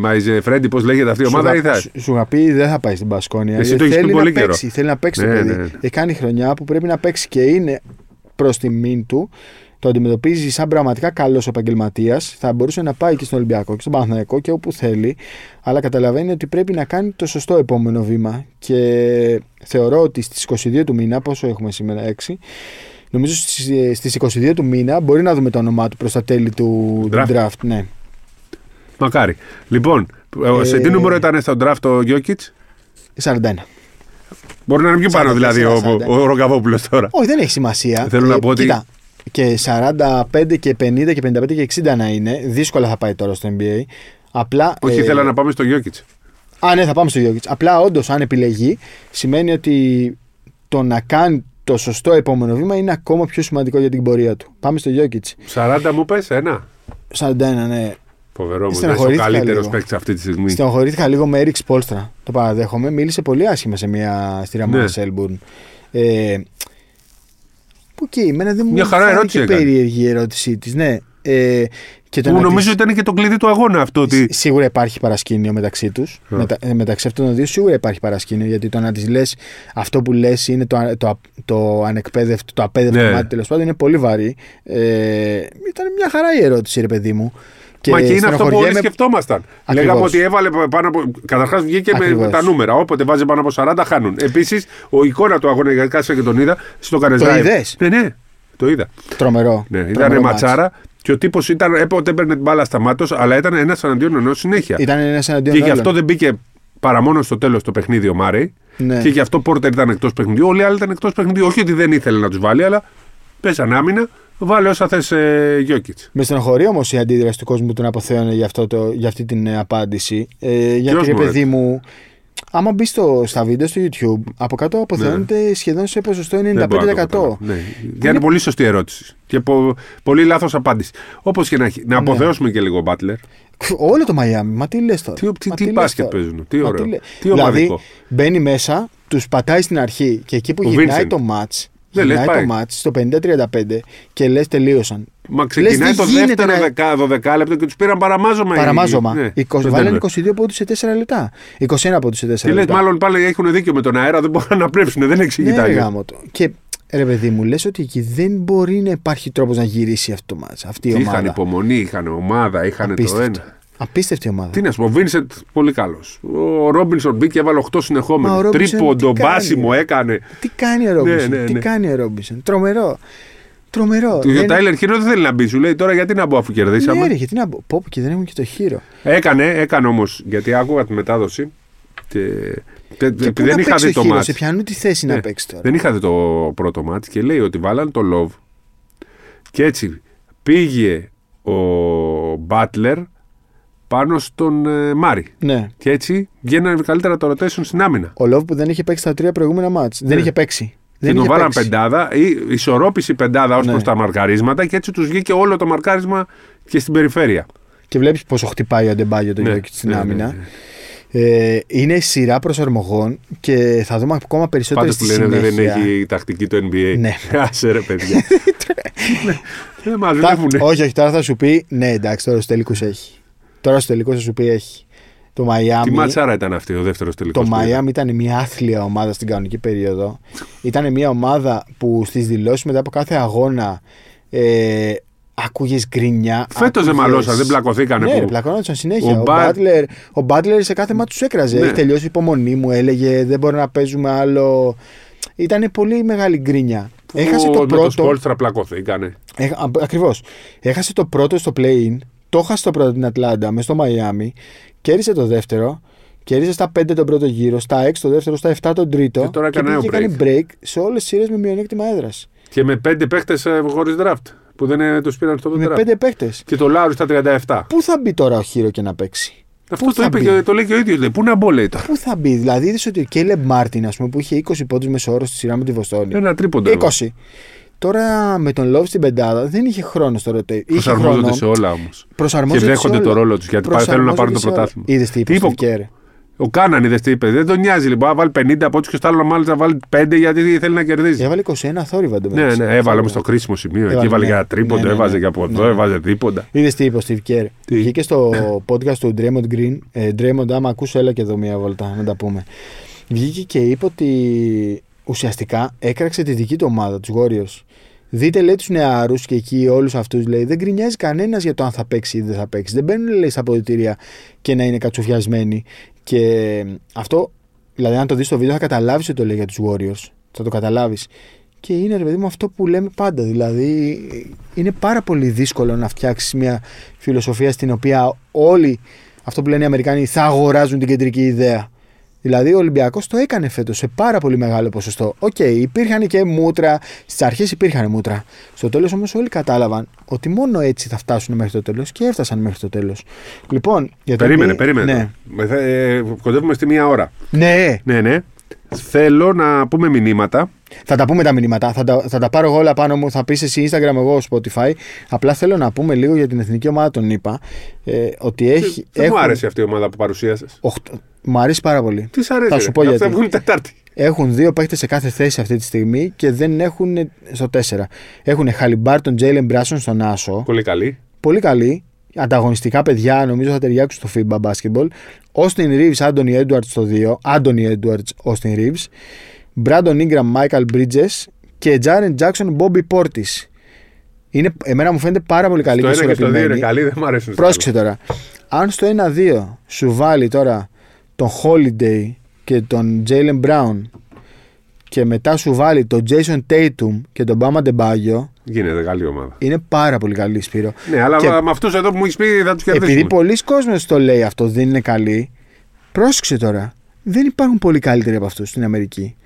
Μαϊζεφρέντι, πώς λέγεται αυτή η ομάδα, ή θα. Σου να πει δεν θα πάει στην Μπασκόνια. Εσύ το έχεις πει πολύ καιρό. Θέλει να παίξει το παιδί. Κάνει χρονιά που πρέπει να παίξει και είναι προς τη μήν του. Το αντιμετωπίζει σαν πραγματικά καλός επαγγελματίας. Θα μπορούσε να πάει και στον Ολυμπιακό και στον Παναθηναϊκό και όπου θέλει. Αλλά καταλαβαίνει ότι πρέπει να κάνει το σωστό επόμενο βήμα. Και θεωρώ ότι στις 22 του μήνα, πόσο έχουμε σήμερα, 6. Νομίζω στις 22 του μήνα μπορεί να δούμε το όνομά του προς τα τέλη του draft. Ναι. Μακάρι. Λοιπόν, σε τι νούμερο ήταν στο draft ο Γιόκιτς? 41. Μπορεί να είναι πιο πάνω δηλαδή ο Ροκαβόπουλος τώρα. Όχι, δεν έχει σημασία. Θέλω να πω ότι... Κοίτα, και 45 και 50 και 55 και 60 να είναι. Δύσκολα θα πάει τώρα στο NBA. Απλά, όχι, ήθελα να πάμε στο Γιόκιτς. Α, ναι, θα πάμε στο Γιόκιτς. Απλά όντως αν επιλεγεί, σημαίνει ότι το να κάνει το σωστό επόμενο βήμα είναι ακόμα πιο σημαντικό για την πορεία του. Πάμε στο Γιόκιτς. 40 μου πες, ένα. 41, ναι. Φοβερό μου, είναι ο καλύτερος παίκτης αυτή τη στιγμή. Στενοχωρήθηκα λίγο με Eric Spoelstra. Το παραδέχομαι. Μίλησε πολύ άσχημα σε μια στήρα ναι. Σέλμπουρν. Που και εμένα δεν μου φάνηκε περίεργη η ερώτησή της. Ναι. Νομίζω ότι ήταν και το κλειδί του αγώνα αυτό. Ότι... Σίγουρα υπάρχει παρασκήνιο μεταξύ τους. Μεταξύ αυτών των δύο σίγουρα υπάρχει παρασκήνιο. Γιατί το να της λες αυτό που λες είναι το ανεκπαίδευτο, το απέδευτο κομμάτι, τέλος πάντων, είναι πολύ βαρύ. Ήταν μια χαρά η ερώτηση, ρε παιδί μου. Μα και είναι αυτό που όλοι σκεφτόμασταν. Ακριβώς. Λέγαμε ότι έβαλε πάνω από. Καταρχάς βγήκε με τα νούμερα. Όποτε βάζει πάνω από 40, χάνουν. Επίσης, ο εικόνα του αγώνα, γιατί κάτσε και τον είδα, στο Καρεζάι. Ναι, το είδα. Τρομερό. Ναι, ήταν ματσάρα. Και ο τύπος ήταν, έπαιρνε την μπάλα στα μάτος, αλλά ήταν ένας εναντίον ενός συνέχεια. Και γι' αυτό δεν μπήκε παρά μόνο στο τέλος το παιχνίδι ο Μάρεϊ. Ναι. Και γι' αυτό ο Πόρτερ ήταν εκτός παιχνιδιού. Όλοι οι άλλοι ήταν εκτός παιχνιδιού. Όχι ότι δεν ήθελε να τους βάλει, αλλά πέσαν άμυνα. Βάλε όσα θες, Γιόκιτς. Με στενοχωρεί όμως η αντίδραση του κόσμου που τον αποθέωνε για αυτή την απάντηση. Γιατί, παιδί μου, άμα μπει στα βίντεο στο YouTube, από κάτω αποθεώνεται σχεδόν σε ποσοστό 95%. Ναι. Είναι πολύ σωστή ερώτηση. Και πολύ λάθος απάντηση. Όπως και να έχει. Να αποθεώσουμε και λίγο Μπάτλερ. Όλο το Μαϊάμι. Μα τι λες τώρα. Τι μπάσκετ παίζουν. Τι ωραίο. Δηλαδή, μπαίνει μέσα, τους πατάει στην αρχή και εκεί που γυρνάει το μάτς. Ξεκινάει το μάτς στο 50-35 και λες τελείωσαν. Μα ξεκινάει το δεύτερο 12 λεπτό και τους πήραν παραμάζωμα. Ναι, βάλανε 22 πόντους σε 4 λεπτά. 21 πόντους σε 4 λεπτά. Τι λες, μάλλον πάλι έχουν δίκιο με τον αέρα, δεν μπορούν να πρέψουν, δεν εξηγείται. Ναι, γάμο το. Και ρε παιδί μου, λες ότι εκεί δεν μπορεί να υπάρχει τρόπος να γυρίσει αυτό το μάτς. Είχαν υπομονή, είχαν ομάδα, είχαν το ένα. Απίστευτη ομάδα. Τι να σου πω, ο Βίνσεντ πολύ καλός. Ο Ρόμπινσον μπήκε, έβαλε 8 συνεχόμενους. Τρίποντο, μπάσιμο έκανε. Τι κάνει ο Ρόμπινσον. Τρομερό. Ο Τάιλερ Χίρο δεν θέλει να μπει, σου λέει τώρα γιατί να μπω αφού κερδίσαμε. Ναι, γιατί να μπω. Πω και δεν έχουν και το Χίρο. Έκανε όμως, γιατί άκουγα τη μετάδοση. Και δεν είχα δει το μάτς. Σε πιανού τη θέση να παίξει τώρα. Δεν είχα δει το πρώτο μάτς και λέει ότι βάλαν το Λοβ. Και έτσι πήγε ο Μπάτλερ πάνω στον Μάρι. Ναι. Και έτσι βγαίνανε καλύτερα το rotation στην άμυνα. Ο Λόβ που δεν είχε παίξει τα τρία προηγούμενα μάτς. Ναι. Δεν είχε παίξει. Και τον βάλαν πεντάδα, ισορρόπησε η πεντάδα ως προς τα μαρκαρίσματα και έτσι τους βγήκε όλο το μαρκάρισμα και στην περιφέρεια. Και βλέπεις πόσο χτυπάει ο Αντεμπάγιο το Γιόκιτς στην άμυνα. Είναι σειρά προσαρμογών και θα δούμε ακόμα περισσότερο στη συνέχεια. Πάντως που λένε δεν έχει τακτική το NBA. Ναι. Άσε ρε παιδιά. Δεν μας βλέπουν. Όχι, τώρα θα σου πει ναι, εντάξει, τώρα στους τελικούς έχει. Τώρα στο τελικό θα σου πει έχει. Το Μαϊάμι. Τι ματσάρα ήταν αυτή, ο δεύτερος τελικός. Το Μαϊάμι ήταν μια άθλια ομάδα στην κανονική περίοδο. Ήταν μια ομάδα που στις δηλώσεις μετά από κάθε αγώνα ακούγες γκρινιά. Φέτος δεν μαλώσαν, δεν πλακωθήκανε. Ναι, πλακωνόντουσαν συνέχεια. Ο Μπάτλερ σε κάθε μάτι τους έκραζε. Έχει τελειώσει η υπομονή μου, έλεγε. Δεν μπορώ να παίζουμε άλλο. Ήταν πολύ μεγάλη γκρινιά. Έχασε το πρώτο. Με το Σπόλστρα πλακωθήκανε. Ακριβώς. Έχασε το πρώτο στο play-in. Το έχασε το πρώτο την Ατλάντα μες στο Μαϊάμι, κέρδισε το δεύτερο, κέρδισε στα 5 τον πρώτο γύρο, στα 6 το δεύτερο, στα 7 τον τρίτο. Και τώρα έκανε break σε όλες τις σειρές με μειονέκτημα έδρας. Και με 5 παίχτες χωρίς draft που δεν τους πήραν στο draft. Με 5 παίχτες. Και το Λάρου στα 37. Πού θα μπει τώρα ο Χίρο και να παίξει. Αυτό το λέει και ο ίδιος. Πού να μπω, λέει τώρα. Πού θα μπει, δηλαδή είδες ότι ο Κέλεμ Μάρτιν, ας πούμε, που είχε 20 πόντους μεσόωρο στη σειρά με τη Βοστόνη. Ένα τρίποντο. 20. Τώρα με τον Λόβ στην πεντάδα δεν είχε χρόνο στο ρωτέι. Προσαρμόζονται σε όλα όμως. Και δέχονται το ρόλο τους γιατί θέλουν να πάρουν το πρωτάθλημα. Είδες τι είπε ο Φλικέρ. Ο Κάναν είδες τι είπε. Δεν τον νοιάζει λοιπόν. Αν βάλει 50 από τους και στο άλλο μάλιστα να βάλει 5 γιατί θέλει να κερδίσει. Έβαλε 21 θόρυβα. Ναι, ναι, έβαλε όμως στο κρίσιμο σημείο. Εκεί έβαλε για τρίποντα, έβαζε και από εδώ, έβαζε τίποτα. Είδες τι είπε ο Steve Kerr. Βγήκε στο podcast του Draymond Green. Draymond, άμα ακούσει, έλα και εδώ μία βολτά να τα πούμε. Βγήκε και είπε ότι ουσιαστικά έκραξε τη δική του ομάδα, τους Warriors. Δείτε, λέει, τους νεαρούς και εκεί όλους αυτούς, λέει, δεν γκρινιάζει κανένας για το αν θα παίξει ή δεν θα παίξει. Δεν μπαίνουν, λέει, στα αποδυτήρια και να είναι κατσουφιασμένοι. Και αυτό, δηλαδή, αν το δεις στο βίντεο, θα καταλάβεις ότι το λέει για τους Warriors. Θα το καταλάβεις. Και είναι, ρε παιδί μου, αυτό που λέμε πάντα. Δηλαδή, είναι πάρα πολύ δύσκολο να φτιάξεις μια φιλοσοφία στην οποία όλοι, αυτό που λένε οι Αμερικάνοι, θα αγοράζουν την κεντρική ιδέα. Δηλαδή, ο Ολυμπιακός το έκανε φέτος σε πάρα πολύ μεγάλο ποσοστό. Οκ, υπήρχαν και μούτρα, στις αρχές υπήρχαν μούτρα. Στο τέλος όμως όλοι κατάλαβαν ότι μόνο έτσι θα φτάσουν μέχρι το τέλος και έφτασαν μέχρι το τέλος. Λοιπόν, για το περίμενε. Ναι. Κοντεύουμε στη μία ώρα. Ναι. Θέλω να πούμε μηνύματα. Θα τα πούμε τα μηνύματα. Θα τα πάρω εγώ όλα πάνω μου. Θα πεις εσύ Instagram, εγώ Spotify. Απλά θέλω να πούμε λίγο για την εθνική ομάδα των ΗΠΑ. Ότι έχει. Δεν μου άρεσε αυτή η ομάδα που παρουσίασες. Μου αρέσει πάρα πολύ. Τι σ' αρέσει? Θα σου πω γιατί. Έχουν δύο παίχτες σε κάθε θέση αυτή τη στιγμή και δεν έχουν στο 4. Έχουν Χαλιμπάρτον, Τζέιλεν Μπράσον στον άσο. Πολύ καλή. Πολύ καλή. Ανταγωνιστικά παιδιά, νομίζω θα ταιριάξουν στο FIBA basketball. Όστιν Ρίβς, Άντονι Έντουαρτς στο 2. Άντονι Έντουαρτς, Όστιν Ρίβς. Μπράντον Ίνγκραμ, Μάικαλ Μπρίτζες και Τζάρεντ Τζάκσον, Μπόμπι Πόρτις. Εμένα μου φαίνεται πάρα πολύ καλή. Στο 1 και στο 2 είναι καλή, δεν μου αρέσουν. Πρόσεξε τώρα. Αν στο 1-2 σου βάλει τώρα τον Holiday και τον Jaylen Brown και μετά σου βάλει τον Jason Tatum και τον Bam Adebayo, γίνεται καλή ομάδα. Είναι πάρα πολύ καλή, Σπύρο. Ναι, αλλά και με αυτούς εδώ που μου έχεις πει θα τους κερδίσουμε. Επειδή πολλοί κόσμοι το λέει αυτό, δεν είναι καλή. Πρόσεξε τώρα, δεν υπάρχουν πολύ καλύτεροι από αυτούς στην Αμερική.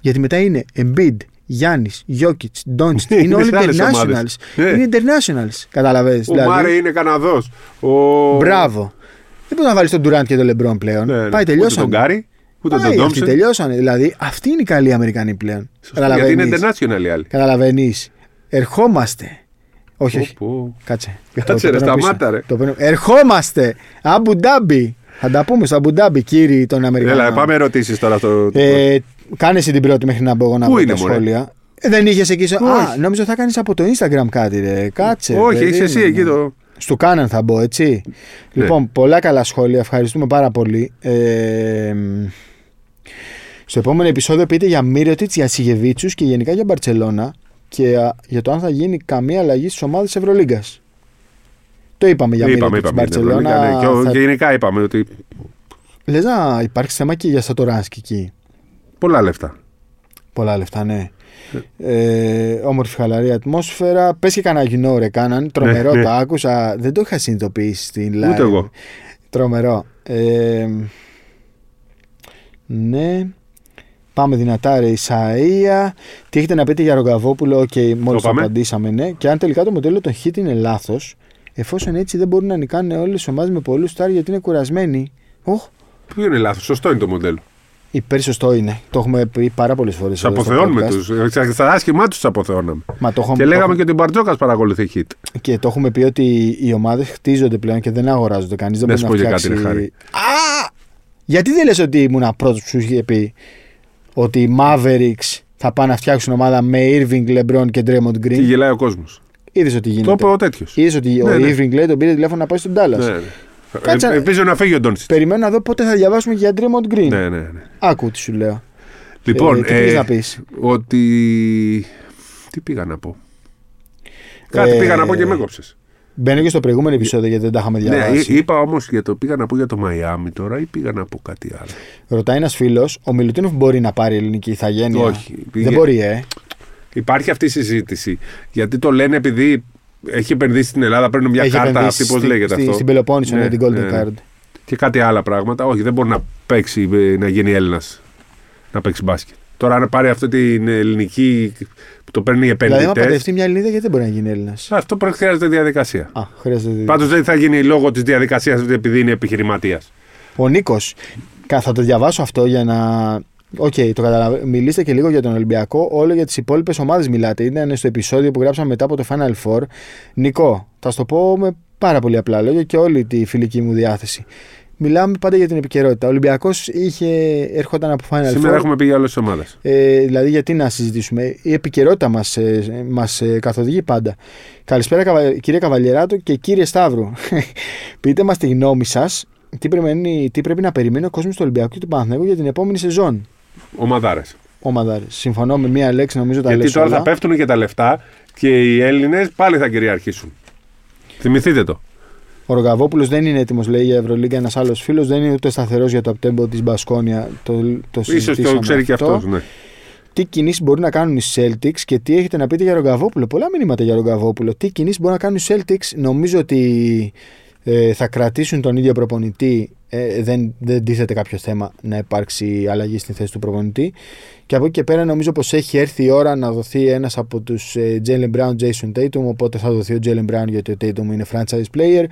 Γιατί μετά είναι Embiid, Γιάννης, Γιόκιτς, Ντόντσιτς. Είναι όλοι internationals. Είναι internationals, καταλαβαίνεις. Ο Μάρε είναι Καναδός. Μπράβο. Δεν μπορεί να βάλει τον Durant και τον LeBron πλέον. Ναι, πάει, τελειώσαν. Ούτε τον Curry, ούτε τον Thompson. Τελειώσανε. Δηλαδή, αυτοί είναι οι καλοί Αμερικανοί πλέον. Σωστά, γιατί είναι international οι άλλοι. Καταλαβαίνεις. Ερχόμαστε. Όχι. Κάτσε, ρε, σταμάτα, ρε. Ερχόμαστε. Αμπουντάμπι. Θα τα πούμε στο Αμπουντάμπι, κύριοι των Αμερικανών. Έλα, πάμε ερωτήσεις τώρα. Κάνε εσύ την πρώτη μέχρι να μπω εγώ να πω τα σχόλια. Δεν είχε εκεί. Α, νόμιζα θα κάνει από το Instagram κάτι. Κάτσε. Όχι, είσαι εσύ εκεί το. Στου Κάναν θα μπω, έτσι. Ναι. Λοιπόν, πολλά καλά σχόλια. Ευχαριστούμε πάρα πολύ. Στο επόμενο επεισόδιο πείτε για Μίροτιτς, για Σιγεβίτσους και γενικά για Μπαρτσελώνα και για το αν θα γίνει καμία αλλαγή στις ομάδες Ευρωλίγκας. Το είπαμε για Μίροτιτς, Μπαρτσελώνα. Ναι. Και γενικά είπαμε ότι. Λες να υπάρξει θέμα και για Σατοράνσκι εκεί. Πολλά λεφτά. Πολλά λεφτά, ναι. Όμορφη χαλαρή ατμόσφαιρα. Πες και κανένα γινό, ρε Κάναν. Τρομερό, το άκουσα. Δεν το είχα συνειδητοποιήσει στην live. Ούτε εγώ. Τρομερό. Ναι. Πάμε δυνατά, ρε Ισαΐα. Τι έχετε να πείτε για Ρογκαβόπουλο? Okay, μόλις το απαντήσαμε, ναι. Και αν τελικά το μοντέλο των hit είναι λάθος, εφόσον έτσι δεν μπορούν να νικάνε όλες τις ομάδες με πολλούς στάρ γιατί είναι κουρασμένοι. Ποιο είναι λάθος? Σωστό είναι το μοντέλο. Υπερσωστό είναι. Το έχουμε πει πάρα πολλές φορές. Τους αποθεώνουμε τους. Στα άσχημά τους αποθεώναμε. Μα, και λέγαμε και ότι ο Μπαρτζόκας παρακολουθεί hit. Και το έχουμε πει ότι οι ομάδες χτίζονται πλέον και δεν αγοράζονται. Κανείς δεν μπορεί να φτιάξει. Κάτι, χάρη. Γιατί δεν λες ότι ήμουν πρώτος που σου είχε πει ότι οι Mavericks θα πάνε να φτιάξουν ομάδα με Irving, LeBron και Draymond Green? Τι γελάει ο κόσμος. Είδες ότι γίνεται. Το είπε ο τέτοιος. Είδες ότι ο Irving, λέει, τον πήρε τηλέφωνο να πάει στον Dallas. Ναι. Ελπίζω να φύγει ο Ντόντσιτς. Περιμένω να δω πότε θα διαβάσουμε για Draymond Green. Ναι. Άκου τι σου λέω. Λοιπόν, τι πήγες να πεις? Ότι. Τι πήγα να πω? Κάτι πήγα να πω και με κόψες. Μπαίνω και στο προηγούμενο επεισόδιο γιατί δεν τα είχαμε διαβάσει. Ναι, είπα όμως για το πήγα να πω για το Μαϊάμι τώρα ή πήγα να πω κάτι άλλο. Ρωτάει ένας φίλος, ο Μιλουτίνοφ μπορεί να πάρει ελληνική ηθαγένεια? Όχι. Δεν μπορεί, Υπάρχει αυτή η συζήτηση. Γιατί το λένε επειδή. Έχει επενδύσει στην Ελλάδα, παίρνουν μια κάρτα αυτή, πώς λέγεται αυτό. Στην Πελοπόννησο, με την Golden Card. Και κάτι άλλα πράγματα. Όχι, δεν μπορεί να παίξει, να γίνει Έλληνας να παίξει μπάσκετ. Τώρα, αν πάρει αυτή την ελληνική που το παίρνει οι επενδυτές. Δηλαδή, αν πατευτεί μια Ελληνίδα, γιατί δεν μπορεί να γίνει Έλληνας? Αυτό χρειάζεται διαδικασία. Πάντως δεν θα γίνει λόγω της διαδικασίας επειδή είναι επιχειρηματίας. Ο Νίκος, θα το διαβάσω αυτό για να. Το καταλαβαίνω. Μιλήστε και λίγο για τον Ολυμπιακό. Όλο για τις υπόλοιπες ομάδες μιλάτε. Ήταν στο επεισόδιο που γράψαμε μετά από το Final Four. Νικό, θα σου το πω με πάρα πολύ απλά λόγια και όλη τη φιλική μου διάθεση. Μιλάμε πάντα για την επικαιρότητα. Ο Ολυμπιακός ερχόταν από Final Four. Σήμερα έχουμε πει για άλλες ομάδες. Δηλαδή, γιατί να συζητήσουμε. Η επικαιρότητα μας καθοδηγεί πάντα. Καλησπέρα, κύριε Καβαλιεράτο και κύριε Σταύρου. Πείτε μας τη γνώμη σας. Τι πρέπει να περιμένει ο κόσμος του Ολυμπιακού και του Παναθηναϊκού για την επόμενη σεζόν. Ομαδάρες. Συμφωνώ με μία λέξη, νομίζω τα λέξω. Γιατί τώρα όλα θα πέφτουν και τα λεφτά και οι Έλληνες πάλι θα κυριαρχήσουν. Θυμηθείτε το. Ο Ρογαβόπουλος δεν είναι έτοιμος, λέει, για Ευρωλίγκα. Ένας άλλος φίλος δεν είναι ούτε σταθερός για το απτέμπο της Μπασκόνια. Το συζητήσαμε, το ξέρει και αυτός, ναι. Τι κινήσεις μπορεί να κάνουν οι Celtics και τι έχετε να πείτε για Ρογαβόπουλο. Πολλά μηνύματα για Ρογαβόπουλο. Τι κινήσεις μπορεί να κάνουν οι Celtics. Νομίζω ότι θα κρατήσουν τον ίδιο προπονητή. Δεν τίθεται κάποιο θέμα να υπάρξει αλλαγή στην θέση του προπονητή. Και από εκεί και πέρα νομίζω πως έχει έρθει η ώρα να δοθεί ένας από τους Jalen Brown, Jason Tatum. Οπότε θα δοθεί ο Jalen Brown, γιατί ο Tatum είναι franchise player.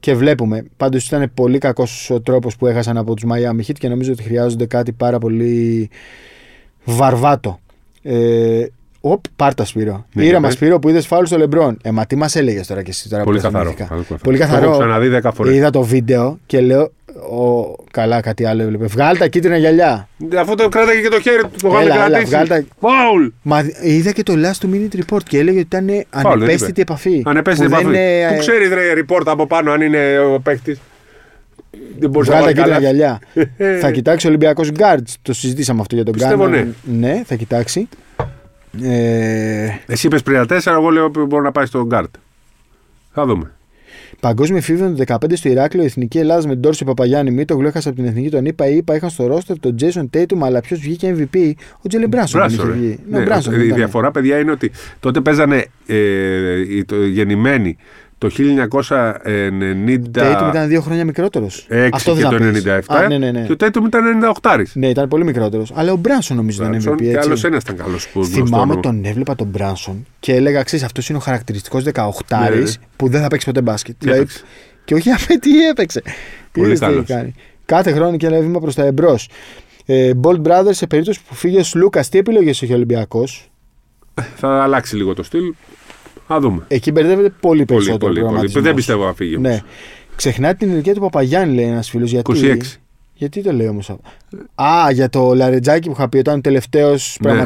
Και βλέπουμε. Πάντως ήταν πολύ κακός ο τρόπος που έχασαν από τους Miami Heat και νομίζω ότι χρειάζονται κάτι πάρα πολύ βαρβάτο. Πάρτα Σπύρο. Ήρα μα Σπύρο που είδε φάουλ στο Λεμπρόν. Μα τι μα έλεγε τώρα και εσύ τώρα. Πολύ καθαρό. Πολύ καθαρό. Είδα το βίντεο και λέω. Καλά, κάτι άλλο έβλεπε. Βγάλ τα κίτρινα γυαλιά. Αφού το κράταγε και το χέρι του, το βγάλε κρατήσει. Φάουλ! Μα είδα και το last minute report και έλεγε ότι ήταν ανεπαίσθητη επαφή. Ανεπαίσθητη επαφή. Που ξέρει report από πάνω αν είναι ο παίκτη. Βγάλε κίτρινα γυαλιά. Θα κοιτάξει ο Ολυμπιακό Γκάρτ. Το συζητήσαμε αυτό για τον Κάναν. Ναι, θα κοιτάξει. Εσύ είπες πριν 4, εγώ λέω ότι μπορεί να πάει στον Γκάρτ. Θα δούμε. Παγκόσμιο φίβο το 15 στο Ηράκλειο, Εθνική Ελλάδα με Ντόρσεϊ Παπαγιάννη Μήτο. Γλέχασα από την Εθνική τον είπα. Είπα είχαν στο ρόστερ τον Τζέισον Τέιτουμ, αλλά ποιο βγήκε MVP, ο Τζέλεν Μπράνσον. Η διαφορά, παιδιά, είναι ότι τότε παίζανε γεννημένοι το 1990. Τέιτουμ ήταν 2 χρόνια μικρότερος. 6 αυτό και το 97. Ναι. Και ο Τέιτουμ ήταν 98. Ναι, ήταν πολύ μικρότερος. Αλλά ο Μπράνσον νομίζω ήταν MVP. Και άλλος ένας ήταν καλός. Θυμάμαι τον έβλεπα τον Μπράνσον και έλεγα: ξέρεις, αυτός είναι ο χαρακτηριστικός 18 ναι, που δεν θα παίξει ποτέ μπάσκετ. Δηλαδή, και όχι αμέ τι έπαιξε. Πολύ καλός. Κάθε χρόνο και ένα βήμα προς τα εμπρός. Bold Brothers, σε περίπτωση που φύγει ο Σλούκας, τι επιλογές έχει ο Ολυμπιακός. Θα αλλάξει λίγο το στυλ. Εκεί μπερδεύεται πολύ περισσότερο προγραμματισμός. Δεν πιστεύω να φύγει. Ναι. Ξεχνάτε την ηλικία του Παπαγιάννη, λέει ένας φίλος. Γιατί, 26. Γιατί το λέει όμως αυτό. Για το λαρετζάκι που είχα πει όταν τελευταίος. Ναι.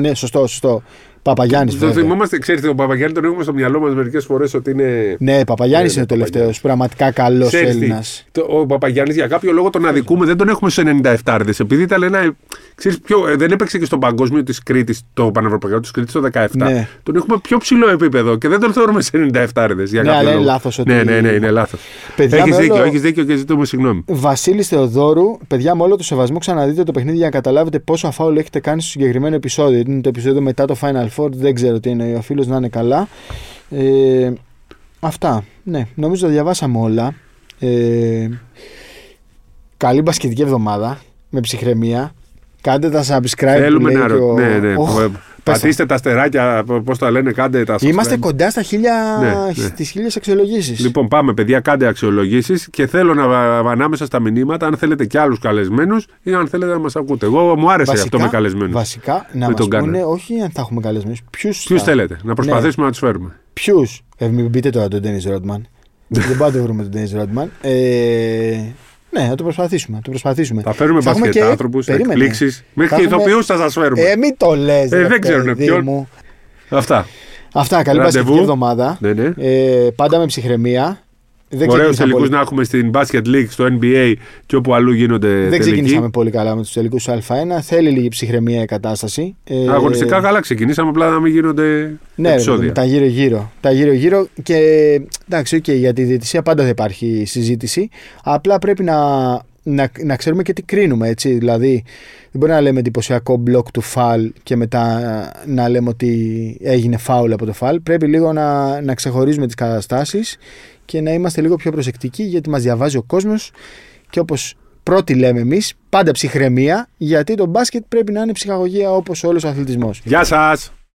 Ναι, σωστό. Παπαγιάννης. Το θυμόμαστε, ξέρετε, τον Παπαγιάννη τον έχουμε στο μυαλό μας μερικές φορές ότι είναι. Ναι, Παπαγιάννης είναι ο τελευταίος. Πραγματικά καλός Έλληνας. Ο Παπαγιάννης για κάποιο λόγο τον αδικούμε, δεν τον έχουμε στους 97. Επειδή ήταν ένα. Ξέρεις, δεν έπαιξε και στον Παγκόσμιο της Κρήτης, το Πανευρωπαϊκό της Κρήτης το 17. Ναι. Τον έχουμε πιο ψηλό επίπεδο και δεν τον θεωρούμε σε 97. Ναι, αλλά είναι λάθος. Ναι, είναι λάθος. Έχεις δίκιο και ζητούμε συγγνώμη. Βασίλης Θεοδόρου, παιδιά, με όλο το σεβασμό ξαναδείτε το παιχνίδι για να καταλάβετε πόσο φάουλ έχετε κάνει στο συγκεκριμένο επεισόδιο. Είναι το επεισόδιο μετά το Final Four, δεν ξέρω τι είναι. Ο φίλος να είναι καλά. Αυτά. Ναι, νομίζω τα διαβάσαμε όλα. Καλή μπασκετική εβδομάδα με ψυχραιμία. Κάντε τα subscribe. Θέλουμε να πατήστε τα αστεράκια, πώς τα λένε, κάντε τα subscribe. Είμαστε κοντά στα 1.000 αξιολογήσεις. Λοιπόν, πάμε, παιδιά, κάντε αξιολογήσεις και θέλω να ανάμεσα στα μηνύματα, αν θέλετε κι άλλους καλεσμένους ή αν θέλετε να μας ακούτε. Εγώ μου άρεσε αυτό με καλεσμένους. Βασικά, να μας πούνε, όχι αν θα έχουμε καλεσμένους, ποιους θέλετε, να προσπαθήσουμε να τους φέρουμε. Ποιους, μην πείτε τώρα τον Ντένις Ρόντμαν. Δεν πάτε βρούμε τον Ντένις Ρόντμαν. Ναι, θα το προσπαθήσουμε. Θα φέρουμε μπασκετ άνθρωπους, εκπλήξεις. Μέχρι και ηθοποιούς θα σας φέρουμε. Μην το λες, δεν ξέρουν ποιον. Αυτά, καλή μπασκετική εβδομάδα. Ναι. Πάντα με ψυχραιμία. Ωραίους τελικούς να έχουμε στην Basket League, στο NBA και όπου αλλού γίνονται τελικοί. Δεν ξεκινήσαμε πολύ καλά με τους τελικούς Α1. Θέλει λίγη ψυχραιμία η κατάσταση. Αγωνιστικά καλά ξεκινήσαμε, απλά να μην γίνονται επεισόδια. Ναι, τα γύρω-γύρω. Και εντάξει, για τη διαιτησία πάντα θα υπάρχει συζήτηση. Απλά πρέπει να ξέρουμε και τι κρίνουμε. Έτσι. Δηλαδή, δεν μπορεί να λέμε εντυπωσιακό μπλοκ του φαλ και μετά να λέμε ότι έγινε φάουλ από το φαλ. Πρέπει λίγο να ξεχωρίζουμε τις καταστάσεις και να είμαστε λίγο πιο προσεκτικοί, γιατί μας διαβάζει ο κόσμος και όπως πρώτοι λέμε εμείς, πάντα ψυχραιμία, γιατί το μπάσκετ πρέπει να είναι ψυχαγωγία όπως όλος ο αθλητισμός. Γεια σας!